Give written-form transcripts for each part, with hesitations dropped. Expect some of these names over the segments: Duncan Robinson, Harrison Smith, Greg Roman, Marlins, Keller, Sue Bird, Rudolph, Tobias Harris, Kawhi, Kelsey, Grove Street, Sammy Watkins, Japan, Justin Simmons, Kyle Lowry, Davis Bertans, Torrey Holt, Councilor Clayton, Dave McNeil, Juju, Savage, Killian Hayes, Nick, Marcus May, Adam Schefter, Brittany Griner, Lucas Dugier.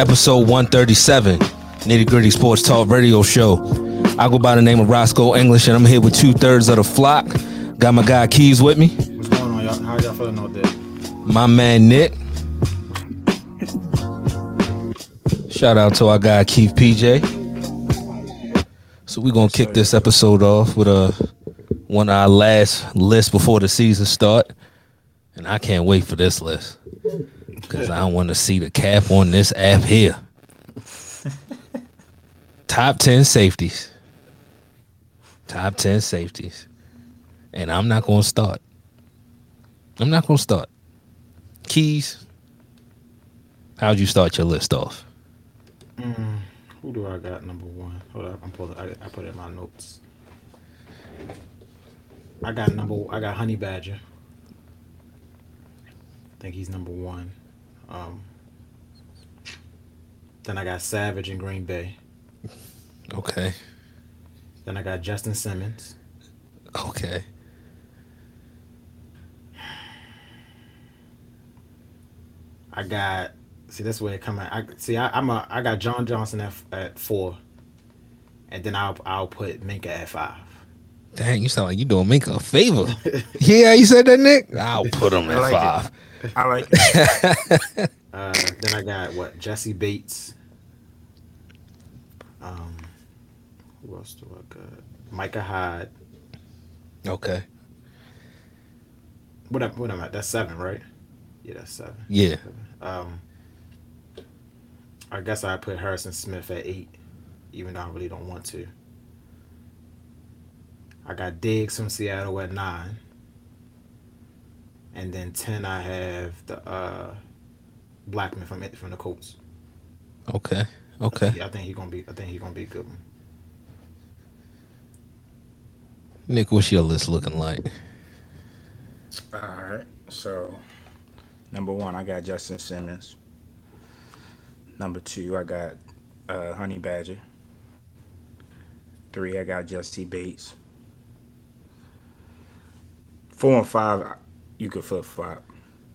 episode 137, Nitty Gritty Sports Talk Radio Show. I go by the name of Roscoe English, and I'm here with 2/3 of the flock. Got my guy Keys with me. What's going on, y'all? How y'all feeling out there? My man Nick. Shout out to our guy Keith PJ. So we're gonna kick this episode off with one of our last lists before the season start, and I can't wait for this list. Because I want to see the cap on this app here. Top 10 safeties. Top 10 safeties. And I'm not going to start. I'm not going to start. Keys, how'd you start your list off? Who do I got number one? Hold up, I'm pulling. I put it in my notes. I got Honey Badger. I think he's number one. Then I got Savage in Green Bay. Okay. Then I got Justin Simmons. Okay. I got John Johnson at 4, and then I'll put Minkah at 5. Dang, you sound like you doing Minkah a favor. Yeah, you said that, Nick. I'll put him at 5. I like it. Then I got Jesse Bates. Who else do I got? Micah Hyde. Okay. What am I? That's 7, right? Yeah, that's 7. Yeah. 7. I guess I put Harrison Smith at 8, even though I really don't want to. I got Diggs from Seattle at 9. And then 10, I have the Blackman from the Colts. Okay. I think he's gonna be a good one. Nick, what's your list looking like? All right. So, number 1, I got Justin Simmons. Number 2, I got Honey Badger. 3, I got Jesse Bates. 4 and 5. You could flip-flop,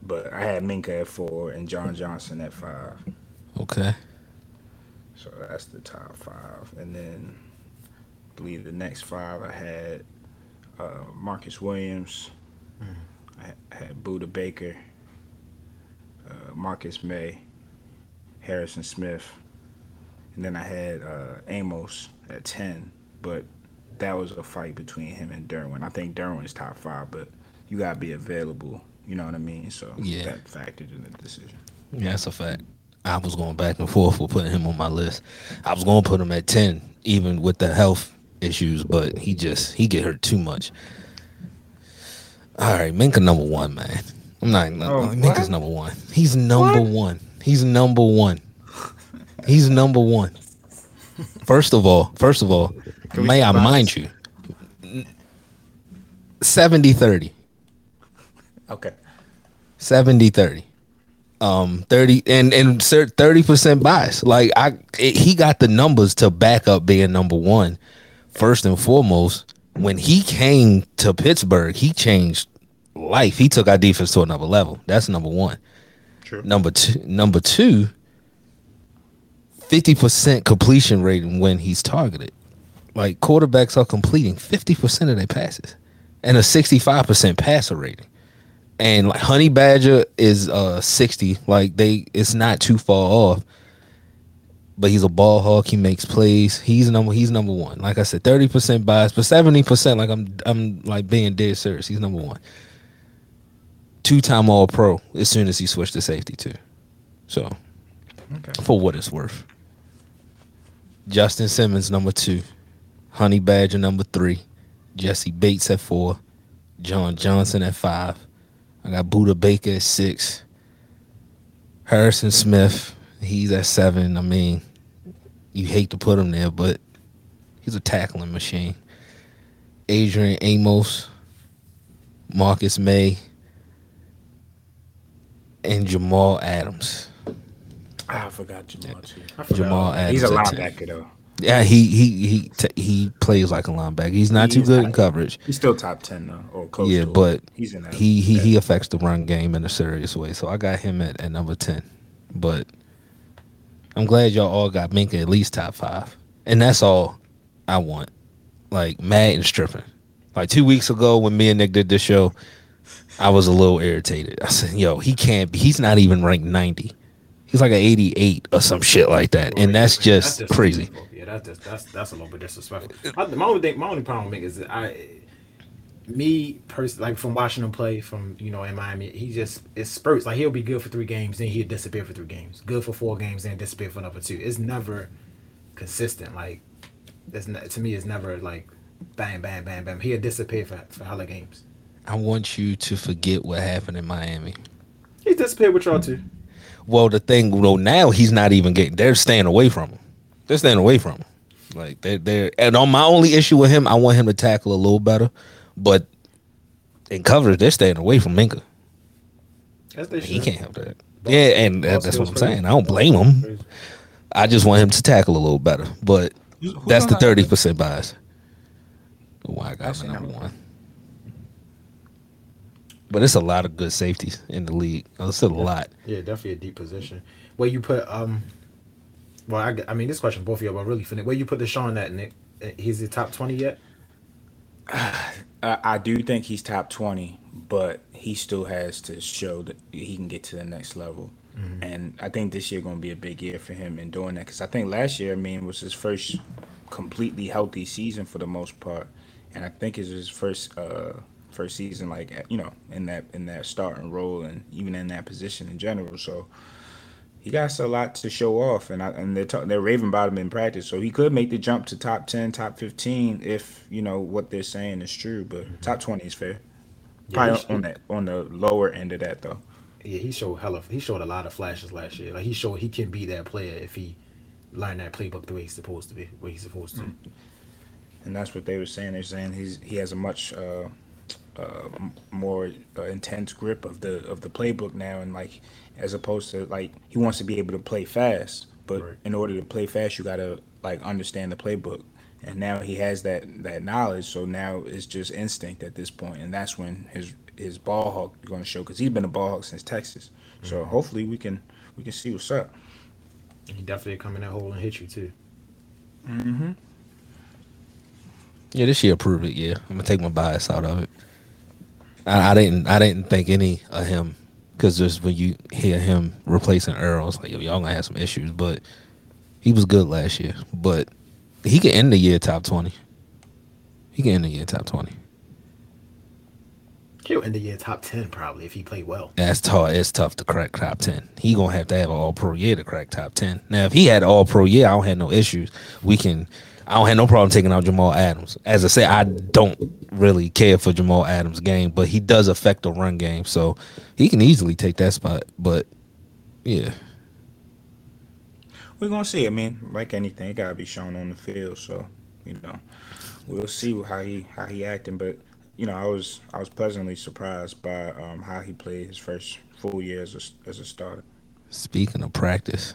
but I had Minkah at 4 and John Johnson at 5. Okay. So that's the top 5. And then I believe the next 5 I had Marcus Williams. Mm-hmm. I had Buda Baker, Marcus May, Harrison Smith. And then I had Amos at 10, but that was a fight between him and Derwin. I think Derwin's top 5, but you gotta be available, you know what I mean? So yeah, that factored in the decision. Yeah, that's a fact. I was going back and forth with putting him on my list. I was gonna put him at 10, even with the health issues, but he get hurt too much. All right, Minkah number 1, man. I'm not even Minka's number 1. He's number 1. He's number 1. He's number 1. First of all, may I mind you, 70-30. Okay. 70-30. 30 and 30% bias. Like he got the numbers to back up being number 1. First and foremost, when he came to Pittsburgh, he changed life. He took our defense to another level. That's number 1. True. Number two, 50% completion rating when he's targeted. Like quarterbacks are completing 50% of their passes and a 65% passer rating. And like Honey Badger is 60. Like it's not too far off. But he's a ball hawk. He makes plays. He's number 1. Like I said, 30% bias, but 70%. Like I'm like being dead serious. He's number 1. 2-time All-Pro as soon as he switched to safety too. So okay, for what it's worth, Justin Simmons number 2, Honey Badger number 3, Jesse Bates at 4, John Johnson at 5. I got Buda Baker at 6. Harrison Smith, he's at 7. I mean, you hate to put him there, but he's a tackling machine. Adrian Amos, Marcus May, and Jamal Adams. I forgot Jamal too. Jamal Adams. He's a linebacker though. Yeah, he plays like a linebacker. He's not too good in coverage. He's still top 10 though, or close. Yeah, but he's in that he affects the run game in a serious way. So I got him at number 10. But I'm glad y'all all got Minkah at least top five. And that's all I want. Like, mad and stripping. Like, 2 weeks ago when me and Nick did this show, I was a little irritated. I said, yo, he can't be. He's not even ranked 90. He's like an 88 or some shit like that. And that's just crazy. Yeah, that's a little bit disrespectful. My only problem with Minkah is that like from watching him play from, in Miami, it spurts. Like, he'll be good for 3 games, then he'll disappear for 3 games. Good for 4 games, then disappear for another 2. It's never consistent. Like, to me, it's never like bang, bang, bang, bang. He'll disappear for hella games. I want you to forget what happened in Miami. He disappeared with y'all too. Well, the thing, now he's not even getting, they're staying away from him. Like, and on my only issue with him, I want him to tackle a little better. But in coverage, they're staying away from Minkah. He can't help that. Yeah, and that's what I'm saying. I don't blame him. I just want him to tackle a little better. But that's the 30% bias. Why I got number one. But it's a lot of good safeties in the league. It's still a lot. Yeah, definitely a deep position. Where you put, well, I mean, this question, both of y'all, but really, where you put the Sean at, Nick? He's the top 20 yet? I do think he's top 20, but he still has to show that he can get to the next level. Mm-hmm. And I think this year going to be a big year for him in doing that, because I think last year, was his first completely healthy season for the most part. And I think it's his first season, like, in that starting role and even in that position in general. So he got a lot to show off, and they're raving about him in practice. So he could make the jump to top 10, top 15 if what they're saying is true. But top 20 is fair. Yeah, probably on the lower end of that though. Yeah, he showed a lot of flashes last year. Like, he showed he can be that player if he lined that playbook the way he's supposed to be, where he's supposed to. Mm-hmm. And that's what they were saying. They're saying he has a much more intense grip of the playbook now, and like, as opposed to like, he wants to be able to play fast, but right. In order to play fast, you gotta like understand the playbook, and now he has that knowledge. So now it's just instinct at this point, and that's when his ball hawk is going to show, because he's been a ball hawk since Texas. Mm-hmm. So hopefully we can see what's up. He definitely come in that hole and hit you too. Mm-hmm. Yeah, this year proved it. Yeah, I'm gonna take my bias out of it. I didn't think any of him, because just when you hear him replacing Earl, it's like, yo, y'all gonna have some issues. But he was good last year. But he can end the year top 20. He'll end the year top 10 probably if he played well. That's tough. It's tough to crack top 10. He gonna have to have an All-Pro year to crack top 10. Now, if he had an All-Pro year, I don't have no issues. I don't have no problem taking out Jamal Adams. As I say, I don't really care for Jamal Adams' game, but he does affect the run game, so he can easily take that spot. But, yeah. We're going to see. Like anything, it got to be shown on the field. So, we'll see how he acting. But, I was pleasantly surprised by how he played his first full year as a starter. Speaking of practice.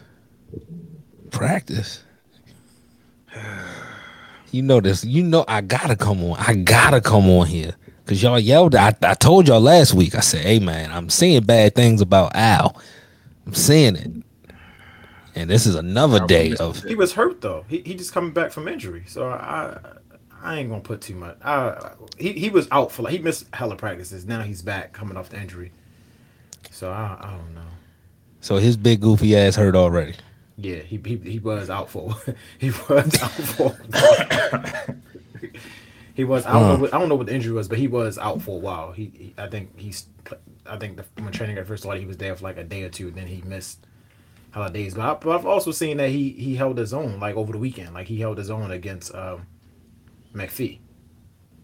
You know this. I gotta come on here, because y'all yelled. I told y'all last week. I said, hey man, I'm seeing bad things about Al. I'm seeing it. And this is another day of. He was hurt though. He just coming back from injury. So I ain't gonna put too much. He was out for he missed hella practices. Now he's back coming off the injury. So I don't know. So his big goofy ass hurt already. Yeah, he was out for he was I don't know what the injury was, but he was out for a while. I think when training got first started, he was there for like a day or two, and then he missed hella days. But I've also seen that he held his own, like over the weekend. Like, he held his own against McPhee.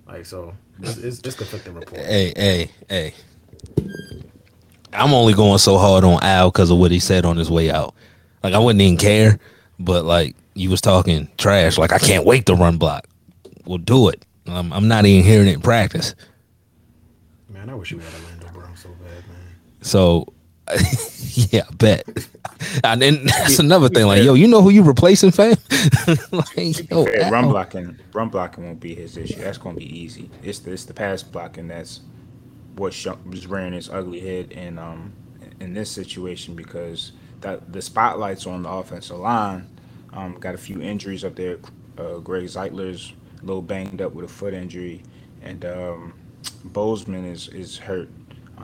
Like, so it's conflicting reports. Hey. I'm only going so hard on Al because of what he said on his way out. Like, I wouldn't even care, but, like, you was talking trash. Like, I can't wait to run block. We'll do it. I'm not even hearing it in practice. Man, I wish you had Orlando Brown so bad, man. So, yeah, I bet. And then that's another thing. Like, yo, you know who you replacing, fam? Like, yo, run blocking won't be his issue. That's going to be easy. It's the pass blocking that's what was rearing his ugly head in this situation, because – the spotlight's on the offensive line. Got a few injuries up there. Greg Zeitler's a little banged up with a foot injury, and Bozeman is hurt.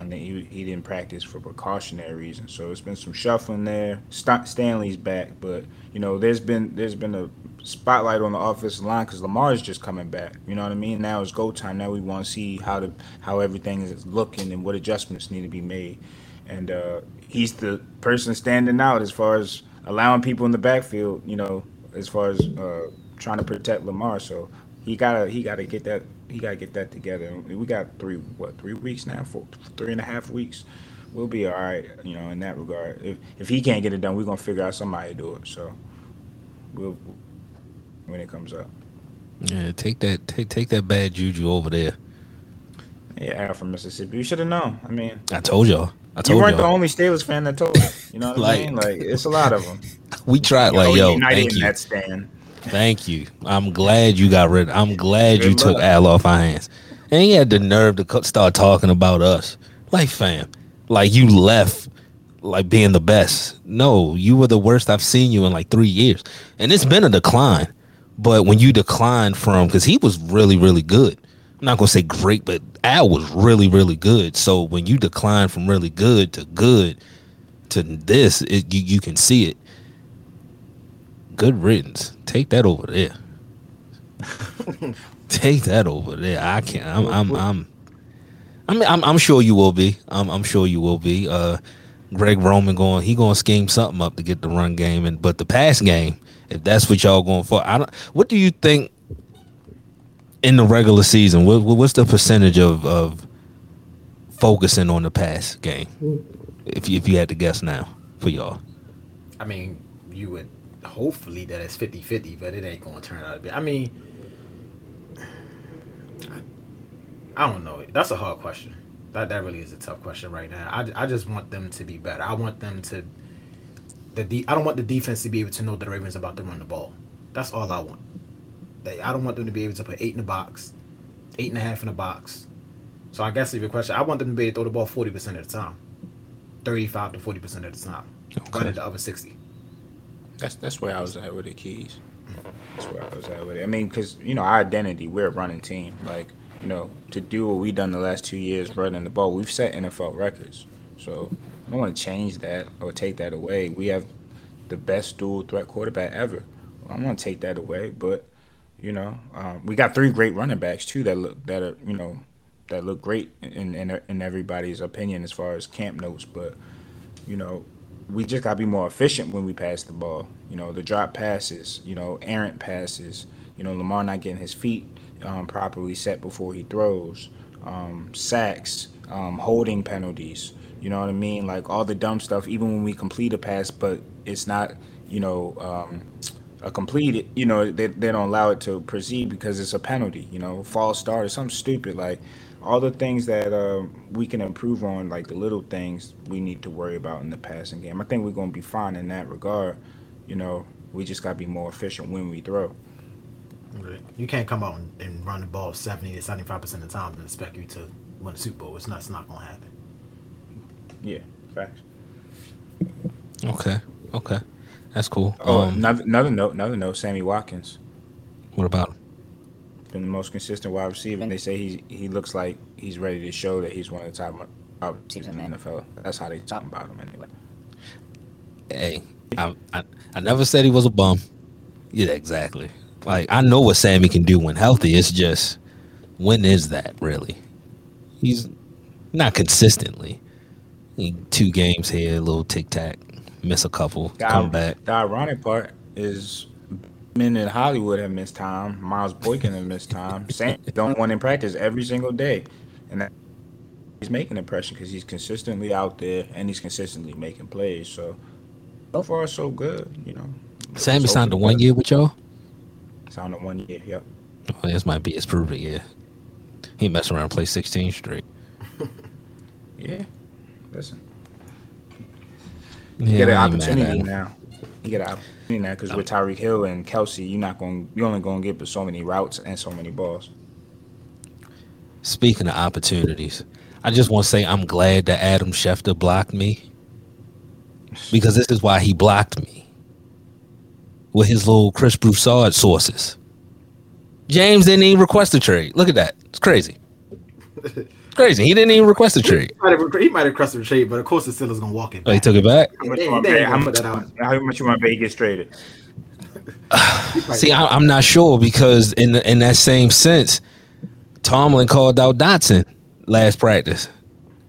He didn't practice for precautionary reasons, so it's been some shuffling there. Stanley's back, but you know there's been a spotlight on the offensive line because Lamar is just coming back. You know what I mean? Now it's go time. Now we want to see how everything is looking and what adjustments need to be made. And he's the person standing out as far as allowing people in the backfield. You know, as far as trying to protect Lamar, so he gotta get that. You got to get that together. We got three weeks now, 3.5 weeks. We'll be all right, you know, in that regard. If he can't get it done, we're going to figure out somebody to do it. So we'll, when it comes up. Yeah, take that bad juju over there. Yeah, Al from Mississippi. You should have known. I mean. I told y'all. You weren't the only Steelers fan that told us. You know what I mean? Like, it's a lot of them. We tried, thank you. That stand. Thank you. I'm glad you got rid of it. I'm glad you took Al off our hands. And he had the nerve to start talking about us. Like, fam, like you left like being the best. No, you were the worst I've seen you in like 3 years. And it's been a decline. But when you decline from, because he was really, really good. I'm not going to say great, but Al was really, really good. So when you decline from really good to this, you can see it. Good riddance. Take that over there. Take that over there. I can't. I'm sure you will be. I'm sure you will be. Greg Roman gonna scheme something up to get the run game, but the pass game, if that's what y'all going for, what do you think in the regular season? What's the percentage of focusing on the pass game? If you had to guess now for y'all, I mean, you would. Hopefully that it's 50-50, but it ain't going to turn out to be. I mean, I don't know. That's a hard question. That really is a tough question right now. I just want them to be better. I want them to I don't want the defense to be able to know that the Ravens about to run the ball. That's all I want. I don't want them to be able to put 8.5 in the box. So I guess if your question, I want them to be able to throw the ball 40% of the time, 35 to 40% of the time, rather than the other 60. That's where I was at with the Keys. That's where I was at with it. I mean, because, you know, our identity, we're a running team. Like, you know, to do what we've done the last 2 years running the ball, we've set NFL records. So I don't want to change that or take that away. We have the best dual threat quarterback ever. I don't want to take that away. But, you know, we got three great running backs, too, that look great in everybody's opinion as far as camp notes. But, you know, we just got to be more efficient when we pass the ball. You know, the drop passes, you know, errant passes, you know, Lamar not getting his feet properly set before he throws, sacks, holding penalties, you know what I mean? Like all the dumb stuff, even when we complete a pass, but it's not, you know, a completed, you know, they don't allow it to proceed because it's a penalty, you know, false start or something stupid like. All the things that we can improve on, like the little things we need to worry about in the passing game. I think we're going to be fine in that regard. You know, we just got to be more efficient when we throw. You can't come out and run the ball 70 to 75% of the time and expect you to win the Super Bowl. It's not going to happen. Yeah, facts. Okay. That's cool. Oh, another note, Sammy Watkins. What about him? Been the most consistent wide receiver, and they say he looks like he's ready to show that he's one of the top wide receivers in the NFL. That's how they talk about him anyway. Hey, I never said he was a bum. Yeah, exactly. Like, I know what Sammy can do when healthy. It's just, when is that really? He's not consistently. 2 games here, a little tic-tac, miss a couple, come back. The ironic part is men in Hollywood have missed time. Miles Boykin have missed time. Sam don't want in practice every single day, and that he's making impression because he's consistently out there and he's consistently making plays. So far so good, you know. Sammy signed to 1 year with y'all. Signed to 1 year. Yep. Oh, this might be his perfect year. He messed around and played 16 straight. Yeah. Listen. You get an opportunity now. You get an opportunity now because with Tyreek Hill and Kelsey, you're only gonna get so many routes and so many balls. Speaking of opportunities, I just want to say I'm glad that Adam Schefter blocked me. because this is why he blocked me with his little Chris Broussard sources. James didn't even request a trade. Look at that. It's crazy. Crazy. He didn't even request a trade. He might have requested a trade, but of course the Steelers going to walk it back. Oh, he took it back? How much you want Vegas traded? See, I'm not sure because in that same sense, Tomlin called out Dotson last practice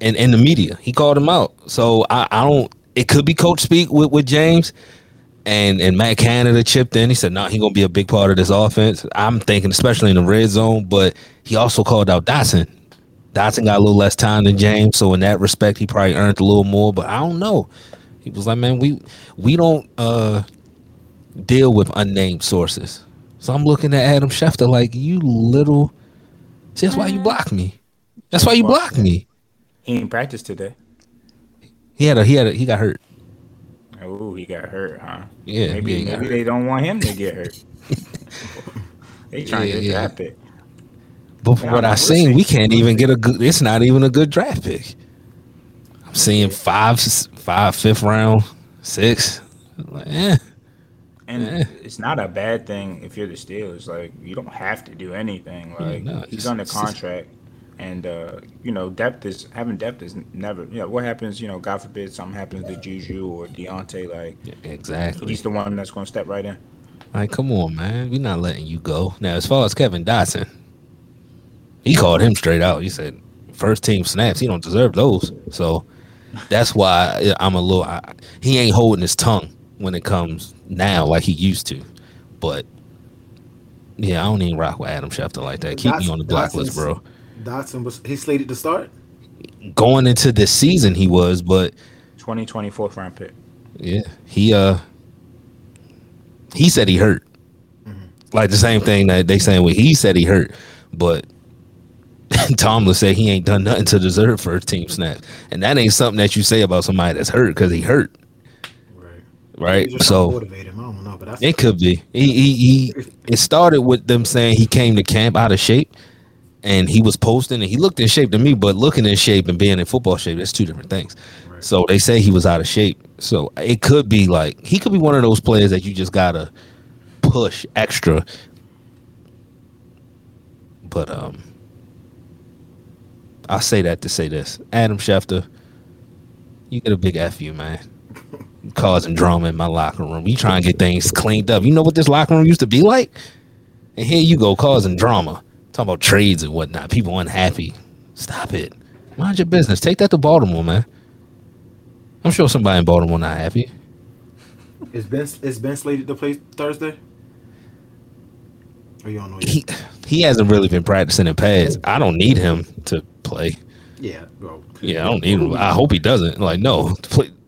in the media. He called him out. So I don't – it could be coach speak with James. And Matt Canada chipped in. He said, nah, he's going to be a big part of this offense. I'm thinking, especially in the red zone, but he also called out Dotson. Dotson got a little less time than James, so in that respect, he probably earned a little more, but I don't know. He was like, man, we don't deal with unnamed sources. So I'm looking at Adam Schefter like, you little – see, that's why you blocked me. That's why you blocked me. He didn't practice today. He got hurt. Oh, he got hurt, huh? Yeah. Maybe they don't want him to get hurt. They trying to draft pick. But from what I've seen, we can't even get a good. It's not even a good draft pick. I'm seeing five, fifth round, six. Like, and it's not a bad thing if you're the Steelers. Like, you don't have to do anything. Like, he's under contract. And, depth is never, what happens, God forbid something happens to Juju or Deontay, like, exactly. He's the one that's going to step right in. Like, come on, man. We're not letting you go. Now, as far as Kevin Dotson, he called him straight out. He said, first team snaps, he don't deserve those. So that's why I'm a little, he ain't holding his tongue when it comes now like he used to. But, I don't even rock with Adam Schefter like that. Keep me on the block list, bro. Dotson was slated to start going into this season. He was, but 2020 fourth round pick. Yeah, he said he hurt. Mm-hmm. Like the same thing that they saying when he said he hurt, but Tomlin said he ain't done nothing to deserve first team snaps, and that ain't something that you say about somebody that's hurt because he hurt. Right? So motivated. I don't know, but it could be. It started with them saying he came to camp out of shape. And he was posting, and he looked in shape to me, but looking in shape and being in football shape, that's two different things. Right. So they say he was out of shape. So it could be like, he could be one of those players that you just got to push extra. But I say that to say this. Adam Schefter, you get a big F you, man. Causing drama in my locker room. You trying to get things cleaned up. You know what this locker room used to be like? And here you go causing drama. Talking about trades and whatnot. People unhappy. Stop it. Mind your business. Take that to Baltimore, man. I'm sure somebody in Baltimore not happy. Is Ben slated to play Thursday? Or you don't know yet? He hasn't really been practicing in pads. I don't need him to play. Yeah, bro. Yeah, I don't need him. I hope he doesn't. Like, no.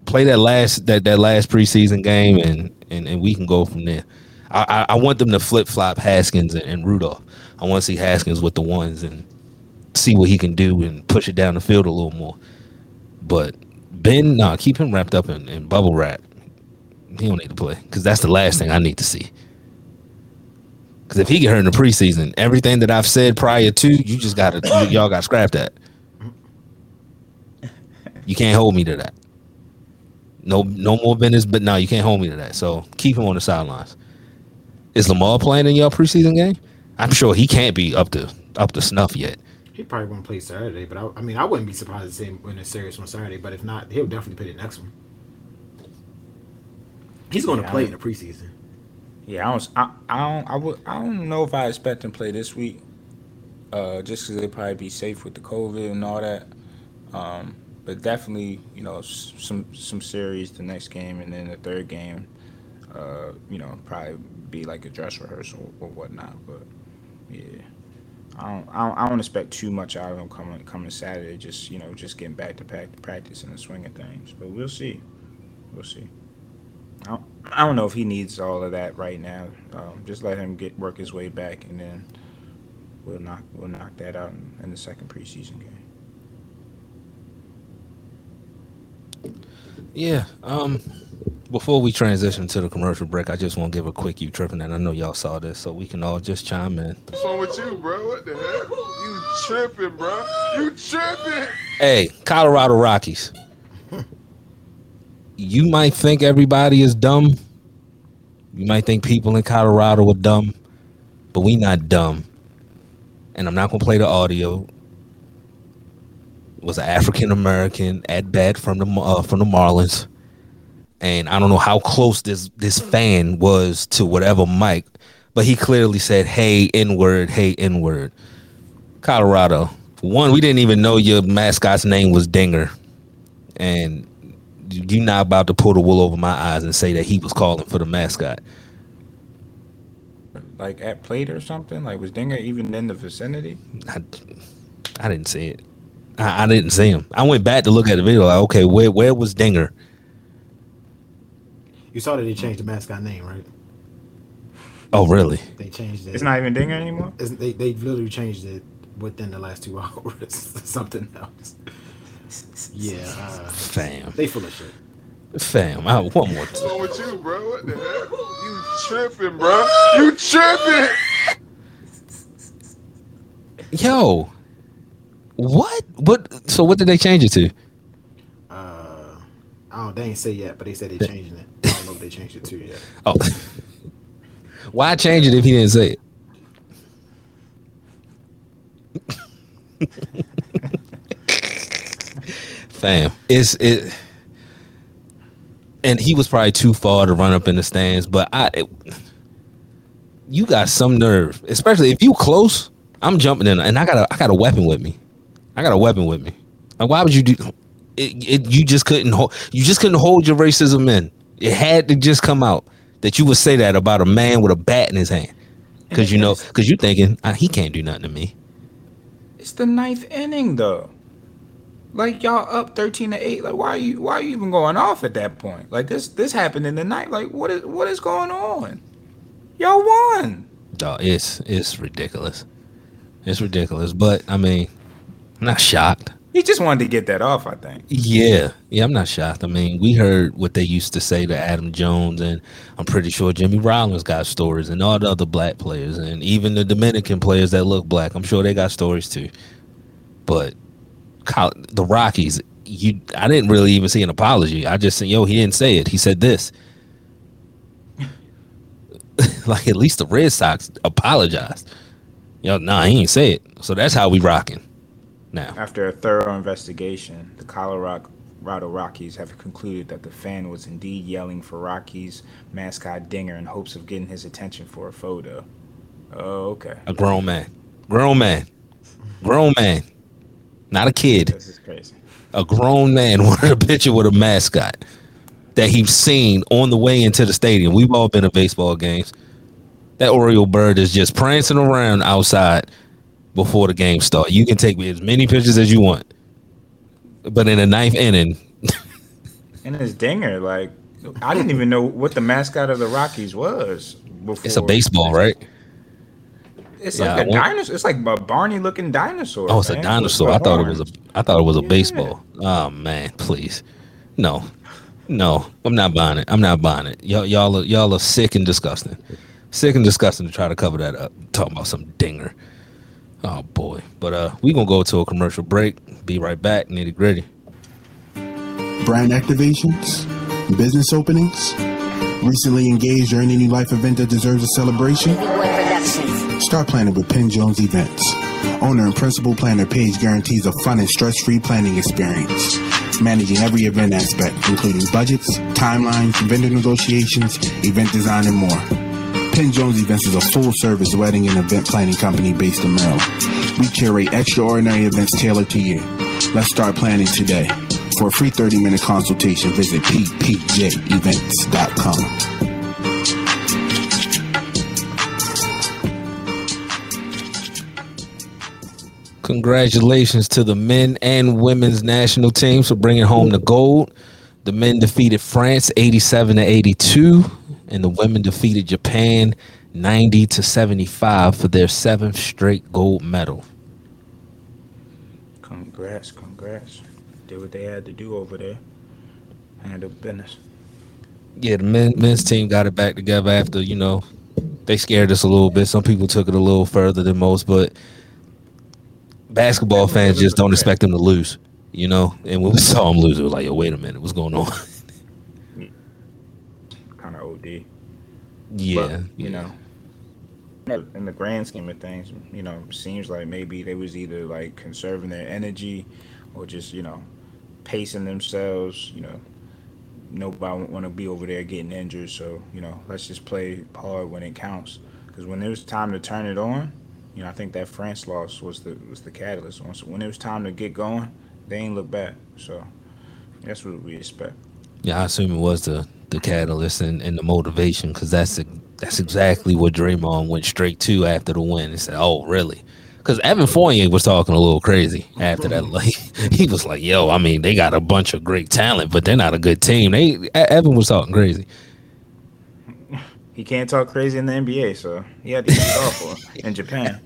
Play that last preseason game and we can go from there. I want them to flip-flop Haskins and Rudolph. I want to see Haskins with the ones and see what he can do and push it down the field a little more. But Ben, keep him wrapped up in bubble wrap. He don't need to play because that's the last thing I need to see. Because if he get hurt in the preseason, everything that I've said prior to, you just got to – y'all got to scrap that. You can't hold me to that. No more Ben is – but no, you can't hold me to that. So keep him on the sidelines. Is Lamar playing in your preseason game? I'm sure he can't be up to snuff yet. He probably won't play Saturday, but I mean, I wouldn't be surprised to see him win a series on Saturday. But if not, he'll definitely play the next one. He's going to play in the preseason. Yeah, I don't know if I expect him to play this week. Just because they'd probably be safe with the COVID and all that. But definitely, some series the next game and then the third game. Probably be like a dress rehearsal or whatnot, but yeah, I don't expect too much out of him coming Saturday. Just getting back to practice and the swing of things, but we'll see. I don't know if he needs all of that right now. Just let him work his way back, and then we'll knock that out in the second preseason game. Yeah. Before we transition to the commercial break, I just want to give a quick you tripping, and I know y'all saw this, so we can all just chime in. What's wrong with you, bro? What the hell? You tripping, bro. You tripping. Hey, Colorado Rockies. you might think everybody is dumb. You might think people in Colorado are dumb, but we not dumb. And I'm not going to play the audio. It was an African-American at bat from the Marlins. And I don't know how close this fan was to whatever mic, but he clearly said, "Hey, N-word, hey, N-word." Colorado. For one, we didn't even know your mascot's name was Dinger. And you're not about to pull the wool over my eyes and say that he was calling for the mascot. Like at plate or something? Like, was Dinger even in the vicinity? I didn't see it. I didn't see him. I went back to look at the video. Like, okay, where was Dinger? You saw that they changed the mascot name, right? Oh, really? They changed it. It's not even Dinger anymore? They literally changed it within the last 2 hours. Something else. Yeah. Fam. They full of shit. Fam, I want more. What's wrong with you, bro? What the hell? You tripping, bro. You tripping. Yo. What? What? So what did they change it to? They ain't say yet, but they said they're changing it. I don't know if they changed it to yet. Oh. Why change it if he didn't say it? Fam. It's and he was probably too far to run up in the stands, but you got some nerve, especially if you close. I'm jumping in, and I got a weapon with me. Like, why would you do it? You just couldn't hold your racism in. It had to just come out that you would say that about a man with a bat in his hand, because you know, because you're thinking he can't do nothing to me. It's the ninth inning, though. Like, y'all up 13-8. Like, why are you even going off at that point? Like, this happened in the night. Like, what is going on? Y'all won. Dog, it's ridiculous. It's ridiculous, but I mean, I'm not shocked. He just wanted to get that off, I think. Yeah, I'm not shocked. I mean, we heard what they used to say to Adam Jones, and I'm pretty sure Jimmy Rollins got stories, and all the other black players, and even the Dominican players that look black. I'm sure they got stories too. But the Rockies, I didn't really even see an apology. I just said, yo, he didn't say it. He said this. Like, at least the Red Sox apologized. Yo, nah, he ain't say it. So that's how we rocking now. After a thorough investigation, the Colorado Rockies have concluded that the fan was indeed yelling for Rockies mascot Dinger in hopes of getting his attention for a photo. Oh, okay. A grown man. Not a kid. This is crazy. A grown man wanted a picture with a mascot that he's seen on the way into the stadium. We've all been to baseball games. That Oriole bird is just prancing around outside before the game starts. You can take as many pictures as you want. But in the ninth inning. And it's Dinger. Like, I didn't even know what the mascot of the Rockies was before. It's a baseball, right? It's like a dinosaur. It's like a Barney-looking dinosaur. Oh, it's a dinosaur. I thought it was a baseball. Oh man, please, no, I'm not buying it. Y'all are sick and disgusting. Sick and disgusting to try to cover that up. Talking about some Dinger. Oh boy, but we gonna go to a commercial break. Be right back. Nitty gritty. Brand activations, business openings, recently engaged or any new life event that deserves a celebration. Start planning with Penn Jones Events. Owner and principal planner Paige guarantees a fun and stress-free planning experience, managing every event aspect, including budgets, timelines, vendor negotiations, event design, and more. Penn Jones Events is a full-service wedding and event planning company based in Maryland. We curate extraordinary events tailored to you. Let's start planning today. For a free 30-minute consultation, visit ppjevents.com. Congratulations to the men and women's national teams for bringing home the gold. The men defeated France 87-82, and the women defeated Japan 90-75 for their seventh straight gold medal. Congrats. Did what they had to do over there. Handle business. Yeah, the men's team got it back together after, they scared us a little bit. Some people took it a little further than most, but basketball fans just don't expect them to lose, and when we saw them lose, it was like, yo, wait a minute, what's going on? Yeah. But, you know, in the grand scheme of things, you know, seems like maybe they was either like conserving their energy or just, you know, pacing themselves. You know, nobody want to be over there getting injured, so, you know, let's just play hard when it counts, because when it was time to turn it on, you know, I think that France loss was the catalyst. Once when it was time to get going, they ain't look back. So that's what we expect. Yeah, I assume it was the catalyst and the motivation, because that's exactly what Draymond went straight to after the win and said, oh, really? Because Evan Fournier was talking a little crazy after that. Like, he was like, yo, I mean, they got a bunch of great talent, but they're not a good team. Evan was talking crazy. He can't talk crazy in the NBA, so he had to get it off in Japan.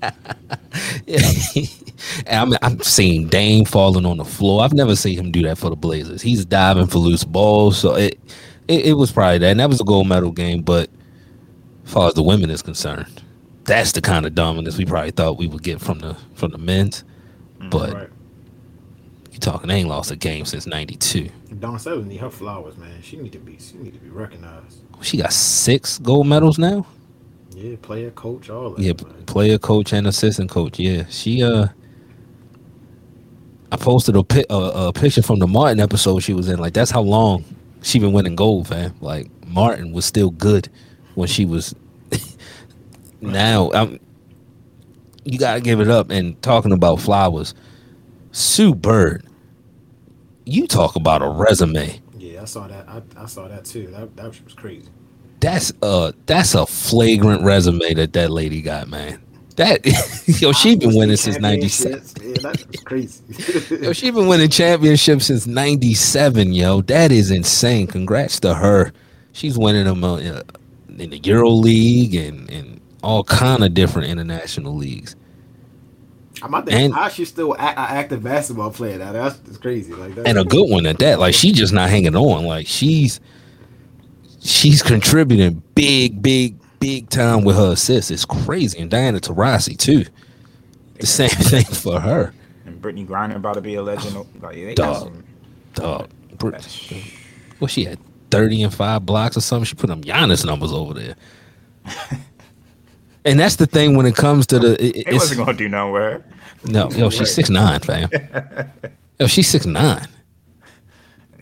Yeah. I've seen Dame falling on the floor. I've never seen him do that for the Blazers. He's diving for loose balls, so it was probably that. And that was a gold medal game, but as far as the women is concerned, that's the kind of dominance we probably thought we would get from the men's. But right. You're talking, they ain't lost a game since 92. Dawn Seven need her flowers, man. She need to be recognized. She got 6 gold medals now. Yeah, player, coach, all that. Yeah, man. Player, coach, and assistant coach. Yeah, she. I posted a picture from the Martin episode she was in. Like, that's how long she been winning gold, fam. Like, Martin was still good when she was. Now, you gotta give it up. And talking about flowers, Sue Bird. You talk about a resume. Yeah, I saw that. I saw that too. That was crazy. That's a flagrant resume that lady got, man. That yo, she been winning since 97. Yeah, that was crazy. Yo, she been winning championships since 97. Yo, that is insane. Congrats to her. She's winning them in the Euro League and all kind of different international leagues. I'm not thinking how she's still an active basketball player. That's crazy. Like, that's and a good one at that. Like, she's just not hanging on. Like, she's contributing big, big, big time with her assists. It's crazy. And Diana Taurasi, too. The same thing for her. And Brittany Griner about to be a legend. Like, yeah, dog. Well, she had 30 and 5 blocks or something. She put them Giannis numbers over there. And that's the thing when it comes to the. It wasn't gonna do nowhere. No, yo, she's 6'9", fam. Yo, she's 6'9".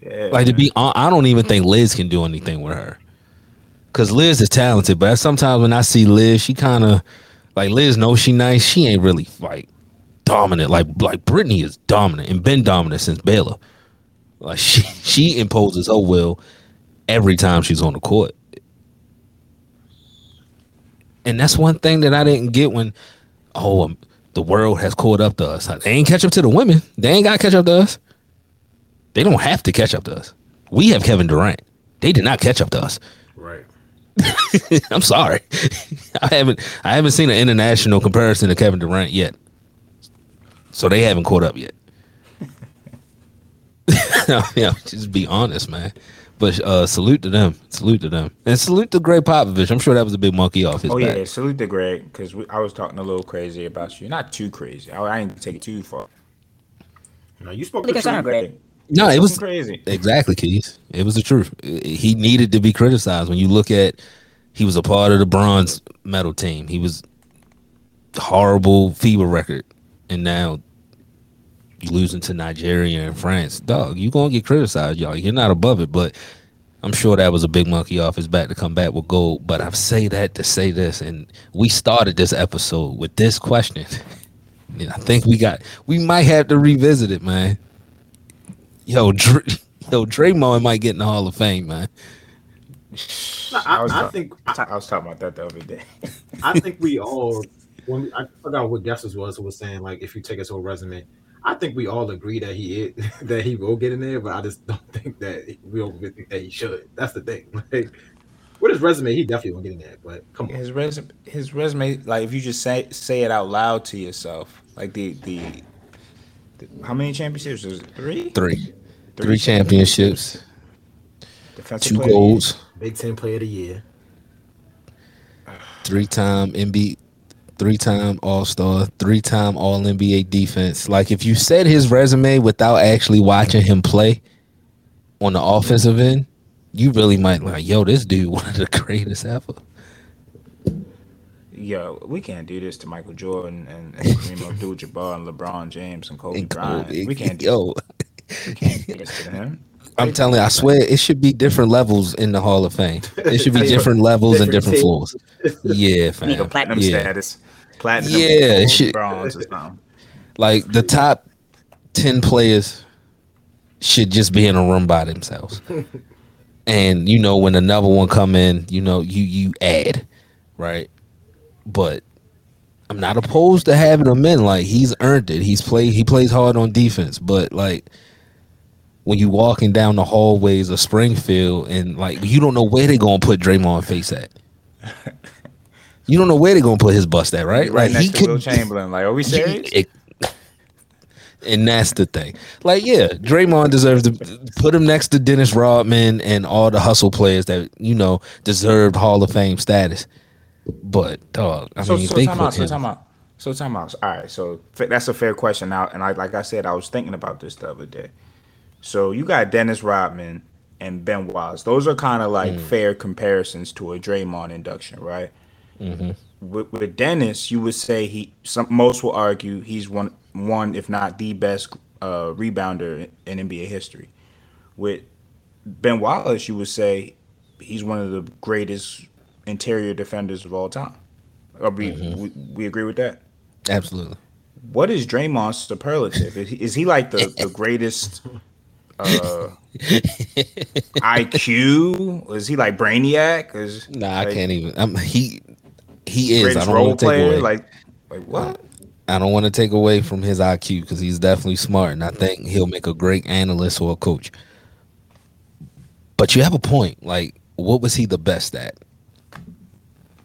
Yeah, like, to be honest, I don't even think Liz can do anything with her, because Liz is talented. But sometimes when I see Liz, she kind of like Liz knows she nice. She ain't really like dominant. Like Brittany is dominant and been dominant since Baylor. Like she imposes her will every time she's on the court. And that's one thing that I didn't get when, the world has caught up to us. They ain't catch up to the women. They ain't got to catch up to us. They don't have to catch up to us. We have Kevin Durant. They did not catch up to us. Right. I'm sorry. I haven't seen an international comparison to Kevin Durant yet. So they haven't caught up yet. Yeah, just be honest, man. But salute to them. Salute to them. And salute to Greg Popovich. I'm sure that was a big monkey off his back. Yeah. Salute to Greg, because I was talking a little crazy about you. Not too crazy. I ain't take it too far. No, you spoke the truth, Greg. No, it was crazy. Exactly, Keys. It was the truth. He needed to be criticized. When you look at, he was a part of the bronze medal team. He was horrible FIBA record. And now you losing to Nigeria and France, dog. You gonna get criticized, y'all. You're not above it, but I'm sure that was a big monkey off his back to come back with gold. But I say that to say this, and we started this episode with this question. And I think we might have to revisit it, man. Yo, Draymond might get in the Hall of Fame, man. No, I was talking about that the other day. I think we all, I forgot what guesses was saying, like, if you take his whole resume. I think we all agree that he will get in there, but I just don't think that we all think that he should. That's the thing. Like, with his resume, he definitely won't get in there. But come on, his resume. Like, if you just say it out loud to yourself, like the how many championships is it? Three championships, 2 golds, Big Ten Player of the Year, 3-time NBA. 3-time All-Star, 3-time All-NBA defense. Like, if you said his resume without actually watching him play on the offensive end, you really might like, yo, this dude one of the greatest ever. yo, we can't do this to Michael Jordan and Kareem Abdul-Jabbar and LeBron James and Kobe Bryant. We can't do we can't do this to him. I'm telling you, I swear it should be different levels in the Hall of Fame. It should be different levels and different floors. Yeah, fam. Eagle platinum status. Platinum, it should, bronze or something. Like the top 10 players should just be in a room by themselves. And, you know, when another one come in, you know, you add, right? But I'm not opposed to having him in. Like, he's earned it. He plays hard on defense. But, like, when you walking down the hallways of Springfield and, like, you don't know where they're going to put Draymond face at. You don't know where they're going to put his bust at, right? Right, next to Will Chamberlain. Like, are we serious? And that's the thing. Like, yeah, Draymond deserves to put him next to Dennis Rodman and all the hustle players that, you know, deserved Hall of Fame status. But, dog, I mean, they put him. So, time out. All right, so that's a fair question. Now, and like I said, I was thinking about this the other day. So you got Dennis Rodman and Ben Wallace. Those are kind of like fair comparisons to a Draymond induction, right? Mm-hmm. With Dennis, you would say most will argue he's one if not the best rebounder in NBA history. With Ben Wallace, you would say he's one of the greatest interior defenders of all time. We agree with that. Absolutely. What is Draymond's superlative? Is he like the greatest IQ? Is he like Brainiac? I can't even. He is. I don't want to take away. Like what? I don't want to take away from his IQ because he's definitely smart, and I think he'll make a great analyst or a coach. But you have a point. Like, what was he the best at?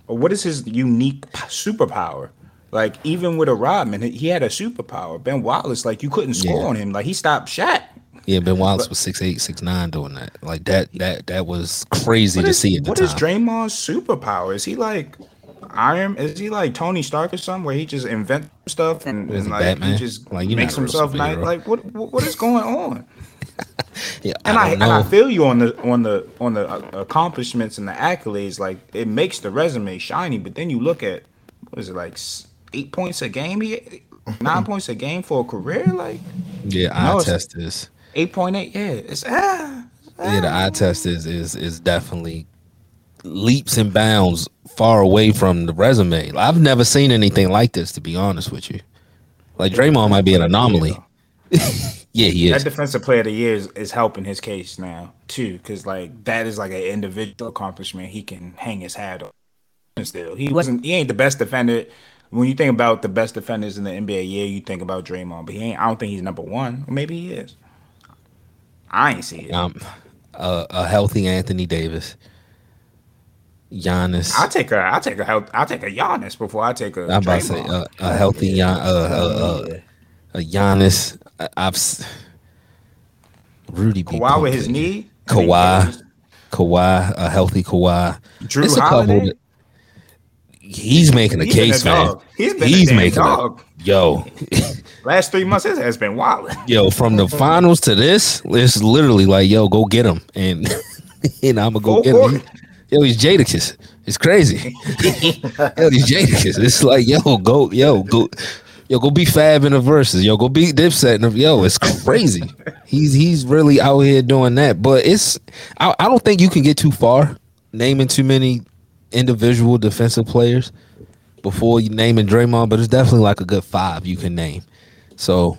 Or what is his unique superpower? Like, even with a Rodman, he had a superpower. Ben Wallace, like, you couldn't score on him. Like, he stopped Shaq. Yeah, Ben Wallace was 6'8", 6'9", doing that. Like, that was crazy to see at the time. What is Draymond's superpower? Is he like Iron? Is he like Tony Stark or something, where he just invents stuff and like Batman? He just makes himself nice? Like, what is going on? Yeah, and I feel you on the accomplishments and the accolades. Like, it makes the resume shiny, but then you look at, what is it, like 8 points a game? 9 points a game for a career? Like, yeah, eye test is 8.8. Yeah, it's yeah. The eye test is definitely leaps and bounds far away from the resume. Like, I've never seen anything like this, to be honest with you. Like, Draymond might be an anomaly. Yeah, he is. That defensive player of the year is helping his case now too, because like that is like an individual accomplishment he can hang his hat on. Still, he ain't the best defender. When you think about the best defenders in the NBA, you think about Draymond, but I don't think he's number one. Maybe he is. I ain't see it. A healthy Anthony Davis. Giannis. I'll take a Giannis before I take a. I'm about to say a healthy a Giannis. Rudy. Kawhi with his knee. Kawhi. A healthy Kawhi. Drew Holiday. He's making a case, man. He's making a yo. Last 3 months, his has been wild. Yo, from the finals to this, it's literally like, yo, go get him, and I'm gonna go get him. Yo, he's Jadakiss. It's crazy. Yo, he's Jadakiss. It's like, yo, go be Fab in the verses. Yo, go be Dipset in the, yo, it's crazy. He's really out here doing that. But I don't think you can get too far naming too many individual defensive players before you naming Draymond, but it's definitely like a good five you can name. So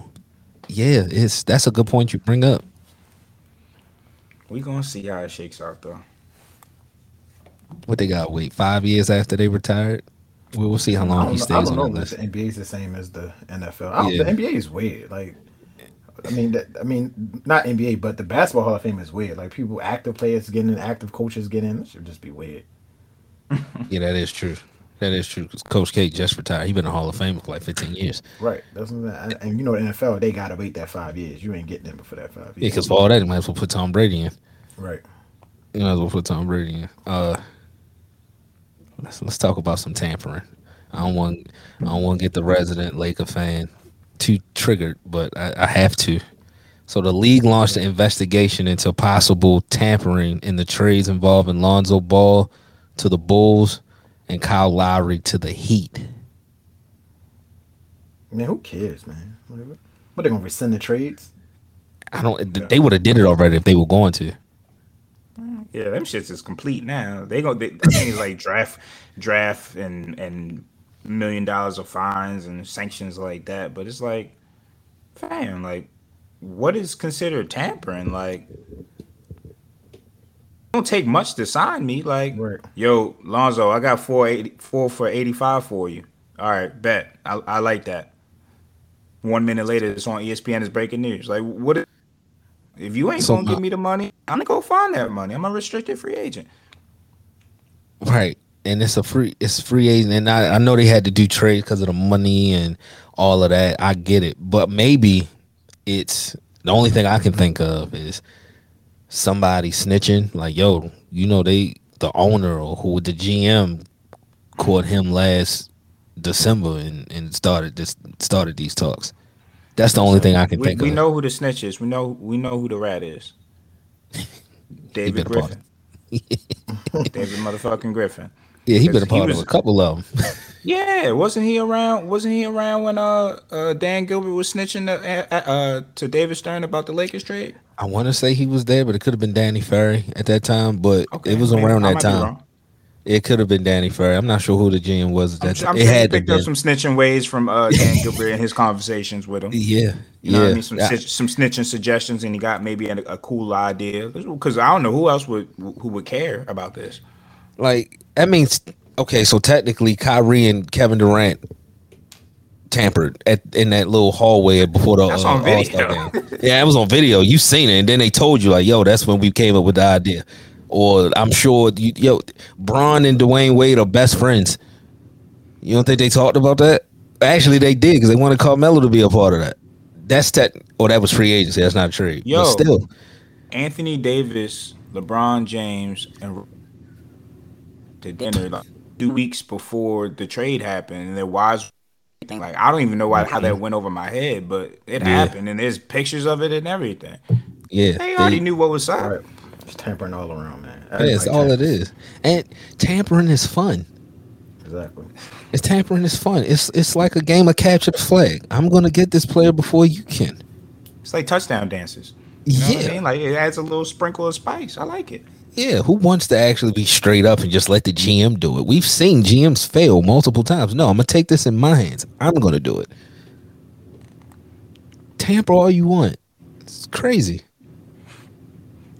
yeah, that's a good point you bring up. We're gonna see how it shakes out though. What they got? Wait, 5 years after they retired? We'll see how long he stays on the list. The NBA is the same as the NFL. The NBA is weird. Like, I mean, not NBA, but the Basketball Hall of Fame is weird. Like, people, active players getting in, active coaches getting in. It should just be weird. Yeah, that is true. That is true. Because Coach K just retired. He's been in the Hall of Fame for like 15 years. Right. And you know, the NFL, they got to wait that 5 years. You ain't getting them before that 5 years. Yeah, because for all that, you might as well put Tom Brady in. Right. You might as well put Tom Brady in. Let's talk about some tampering. I don't want to get the resident Laker fan too triggered, but I have to. So the league launched an investigation into possible tampering in the trades involving Lonzo Ball to the Bulls and Kyle Lowry to the Heat. Man, who cares, man? Whatever. What, they gonna rescind the trades? I don't. Yeah. They would have did it already if they were going to. Yeah, them shits is complete now. They gonna things like draft, and $1 million of fines and sanctions like that. But it's like, fam, like, what is considered tampering? Like, it don't take much to sign me. Like, right. Yo, Lonzo, I got 4 for 85 for you. All right, bet. I like that. 1 minute later, it's on ESPN. It's breaking news. Like, what? If you ain't gonna give me the money, I'm gonna go find that money. I'm a restricted free agent. Right, and it's free agent, and I know they had to do trades because of the money and all of that. I get it, but maybe it's the only thing I can think of is somebody snitching. Like, yo, you know, the owner or who the GM caught him last December and started these talks. That's the only thing I can think of. We know who the snitch is. We know who the rat is. David Griffin. David motherfucking Griffin. Yeah, he been a part of a couple of them. Yeah, wasn't he around? Wasn't he around when Dan Gilbert was snitching to David Stern about the Lakers trade? I want to say he was there, but it could have been Danny Ferry at that time. But okay, it was around that time. It could have been Danny Ferry. I'm not sure who the GM was at that time. Sure he picked up some snitching ways from Dan Gilbert and his conversations with him. Yeah. You know what I mean? Some snitching suggestions, and he got maybe a cool idea. Because I don't know who else would care about this. Like, that means, okay, so technically Kyrie and Kevin Durant tampered in that little hallway before the All-Star game. Yeah, it was on video. You seen it. And then they told you, like, yo, that's when we came up with the idea. Or I'm sure, Bron and Dwayne Wade are best friends. You don't think they talked about that? Actually, they did, because they wanted Carmelo to be a part of that. That's that. Oh, that was free agency. That's not a trade. Yo, but still, Anthony Davis, LeBron James, and to dinner like 2 weeks before the trade happened, and their wives. Like, I don't even know how that went over my head, but it happened, and there's pictures of it and everything. Yeah, they already knew what was up. Right. It's tampering all around, man. That's all it is. And tampering is fun. Exactly. It's like a game of capture the flag. I'm going to get this player before you can. It's like touchdown dances. You know what I mean? Like, it adds a little sprinkle of spice. I like it. Yeah, who wants to actually be straight up and just let the GM do it? We've seen GMs fail multiple times. No, I'm going to take this in my hands. I'm going to do it. Tamper all you want. It's crazy.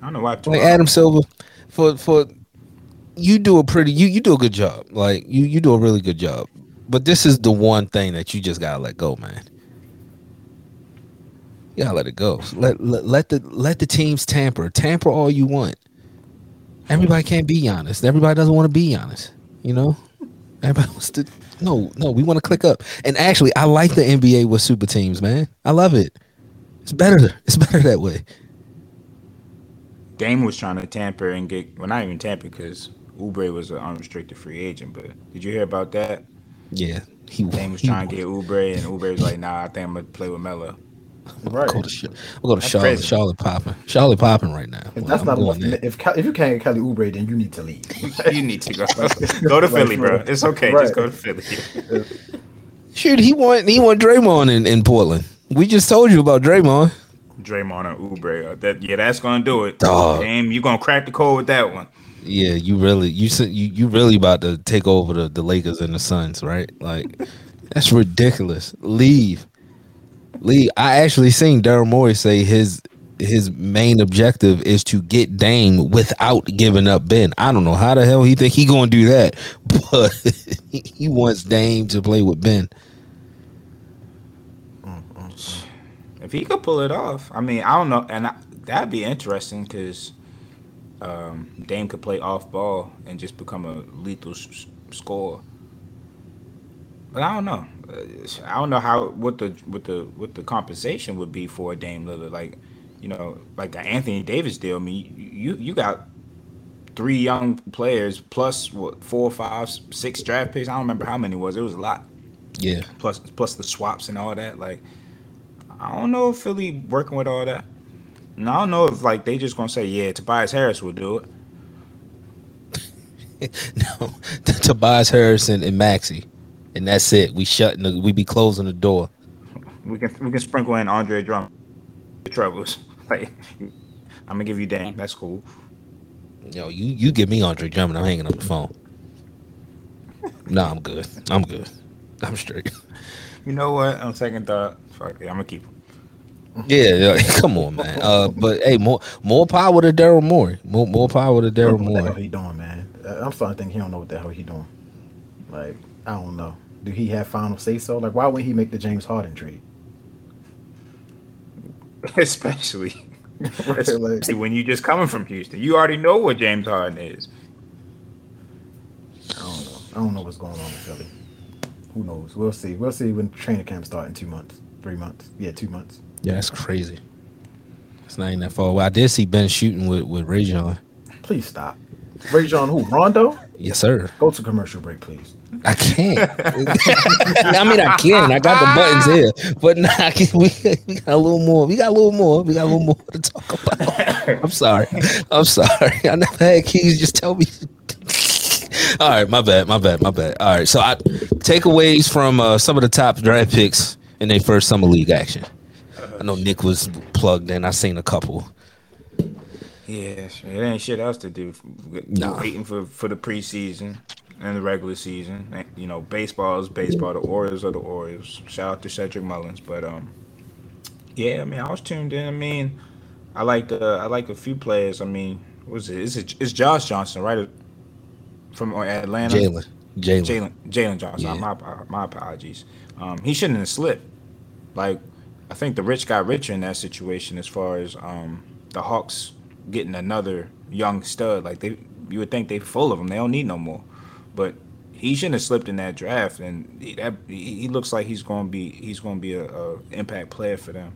I don't know why. Like Adam Silver, for you do a pretty you do a good job. Like you do a really good job. But this is the one thing that you just gotta let go, man. You gotta let it go. Let the teams tamper. Tamper all you want. Everybody can't be honest. Everybody doesn't want to be honest. You know? Everybody wants to no, we want to click up. And actually, I like the NBA with super teams, man. I love it. It's better that way. Dame was trying to tamper and get, well, not even tamper, because Oubre was an unrestricted free agent, but did you hear about that? Yeah. Dame was trying to get Oubre, and Oubre was like, nah, I think I'm going to play with Melo. Right. We'll go to Charlotte. Charlotte popping right now. If that's not enough. If you can't get Kelly Oubre, then you need to leave. You need to go. Go to Philly, bro. It's okay. Right. Just go to Philly. Shoot, he want Draymond in Portland. We just told you about Draymond. Draymond or Oubre, that's gonna do it. Damn, you gonna crack the code with that one. Yeah, you really about to take over the Lakers and the Suns, right? Like, that's ridiculous. Leave. I actually seen Daryl Morey say his main objective is to get Dame without giving up Ben. I don't know how the hell he think he gonna do that, but he wants Dame to play with Ben. If he could pull it off, I mean, I don't know, and that'd be interesting because Dame could play off ball and just become a lethal scorer. But I don't know. I don't know how what the compensation would be for a Dame Lillard, like, you know, like an Anthony Davis deal. I mean, you got three young players plus what 4, 5, 6 draft picks. I don't remember how many it was. It was a lot. Yeah. Plus the swaps and all that, like. I don't know if Philly working with all that. And I don't know if, like, they just going to say, yeah, Tobias Harris will do it. No, Tobias Harrison and Maxey, and that's it. We be closing the door. We can sprinkle in Andre Drummond. Troubles. Like, I'm gonna give you Dame. That's cool. Yo, you give me Andre Drummond. I'm hanging up the phone. No, I'm good. I'm good. I'm straight. You know what? On second thought, fuck it. I'm gonna keep him. Yeah, come on, man. But hey, more power to Daryl Morey. More power to Daryl Morey. What the hell he doing, man? I'm starting to think he don't know what the hell he doing. Like, I don't know. Do he have final say so? Like, why wouldn't he make the James Harden trade? Especially when you just coming from Houston, you already know what James Harden is. I don't know what's going on with Philly. Who knows? We'll see. We'll see when training camp starts in 2 months, 3 months. Yeah, 2 months. Yeah, that's crazy. It's not even that far away. I did see Ben shooting with Rajon. Please stop. Rajon who? Rondo? Yes, sir. Go to commercial break, please. I can't. I mean, I can. I got the buttons here. But nah, we got a little more. We got a little more to talk about. I'm sorry. I never had Keys just tell me. All right, my bad. All right, so I takeaways from some of the top draft picks in their first summer league action. I know Nick was plugged in. I seen a couple. Yeah, there ain't shit else to do. Nah. Waiting for the preseason and the regular season. And, you know, baseball is baseball. The Orioles are the Orioles. Shout out to Cedric Mullins. But yeah, I mean, I was tuned in. I mean, I like a few players. I mean, what is it? It's Josh Johnson, right? From Atlanta. Jalen Johnson. Yeah. My apologies. He shouldn't have slipped. Like, I think the rich got richer in that situation as far as the Hawks getting another young stud. Like, you would think they're full of them. They don't need no more. But he shouldn't have slipped in that draft, and he looks like he's going to be a impact player for them.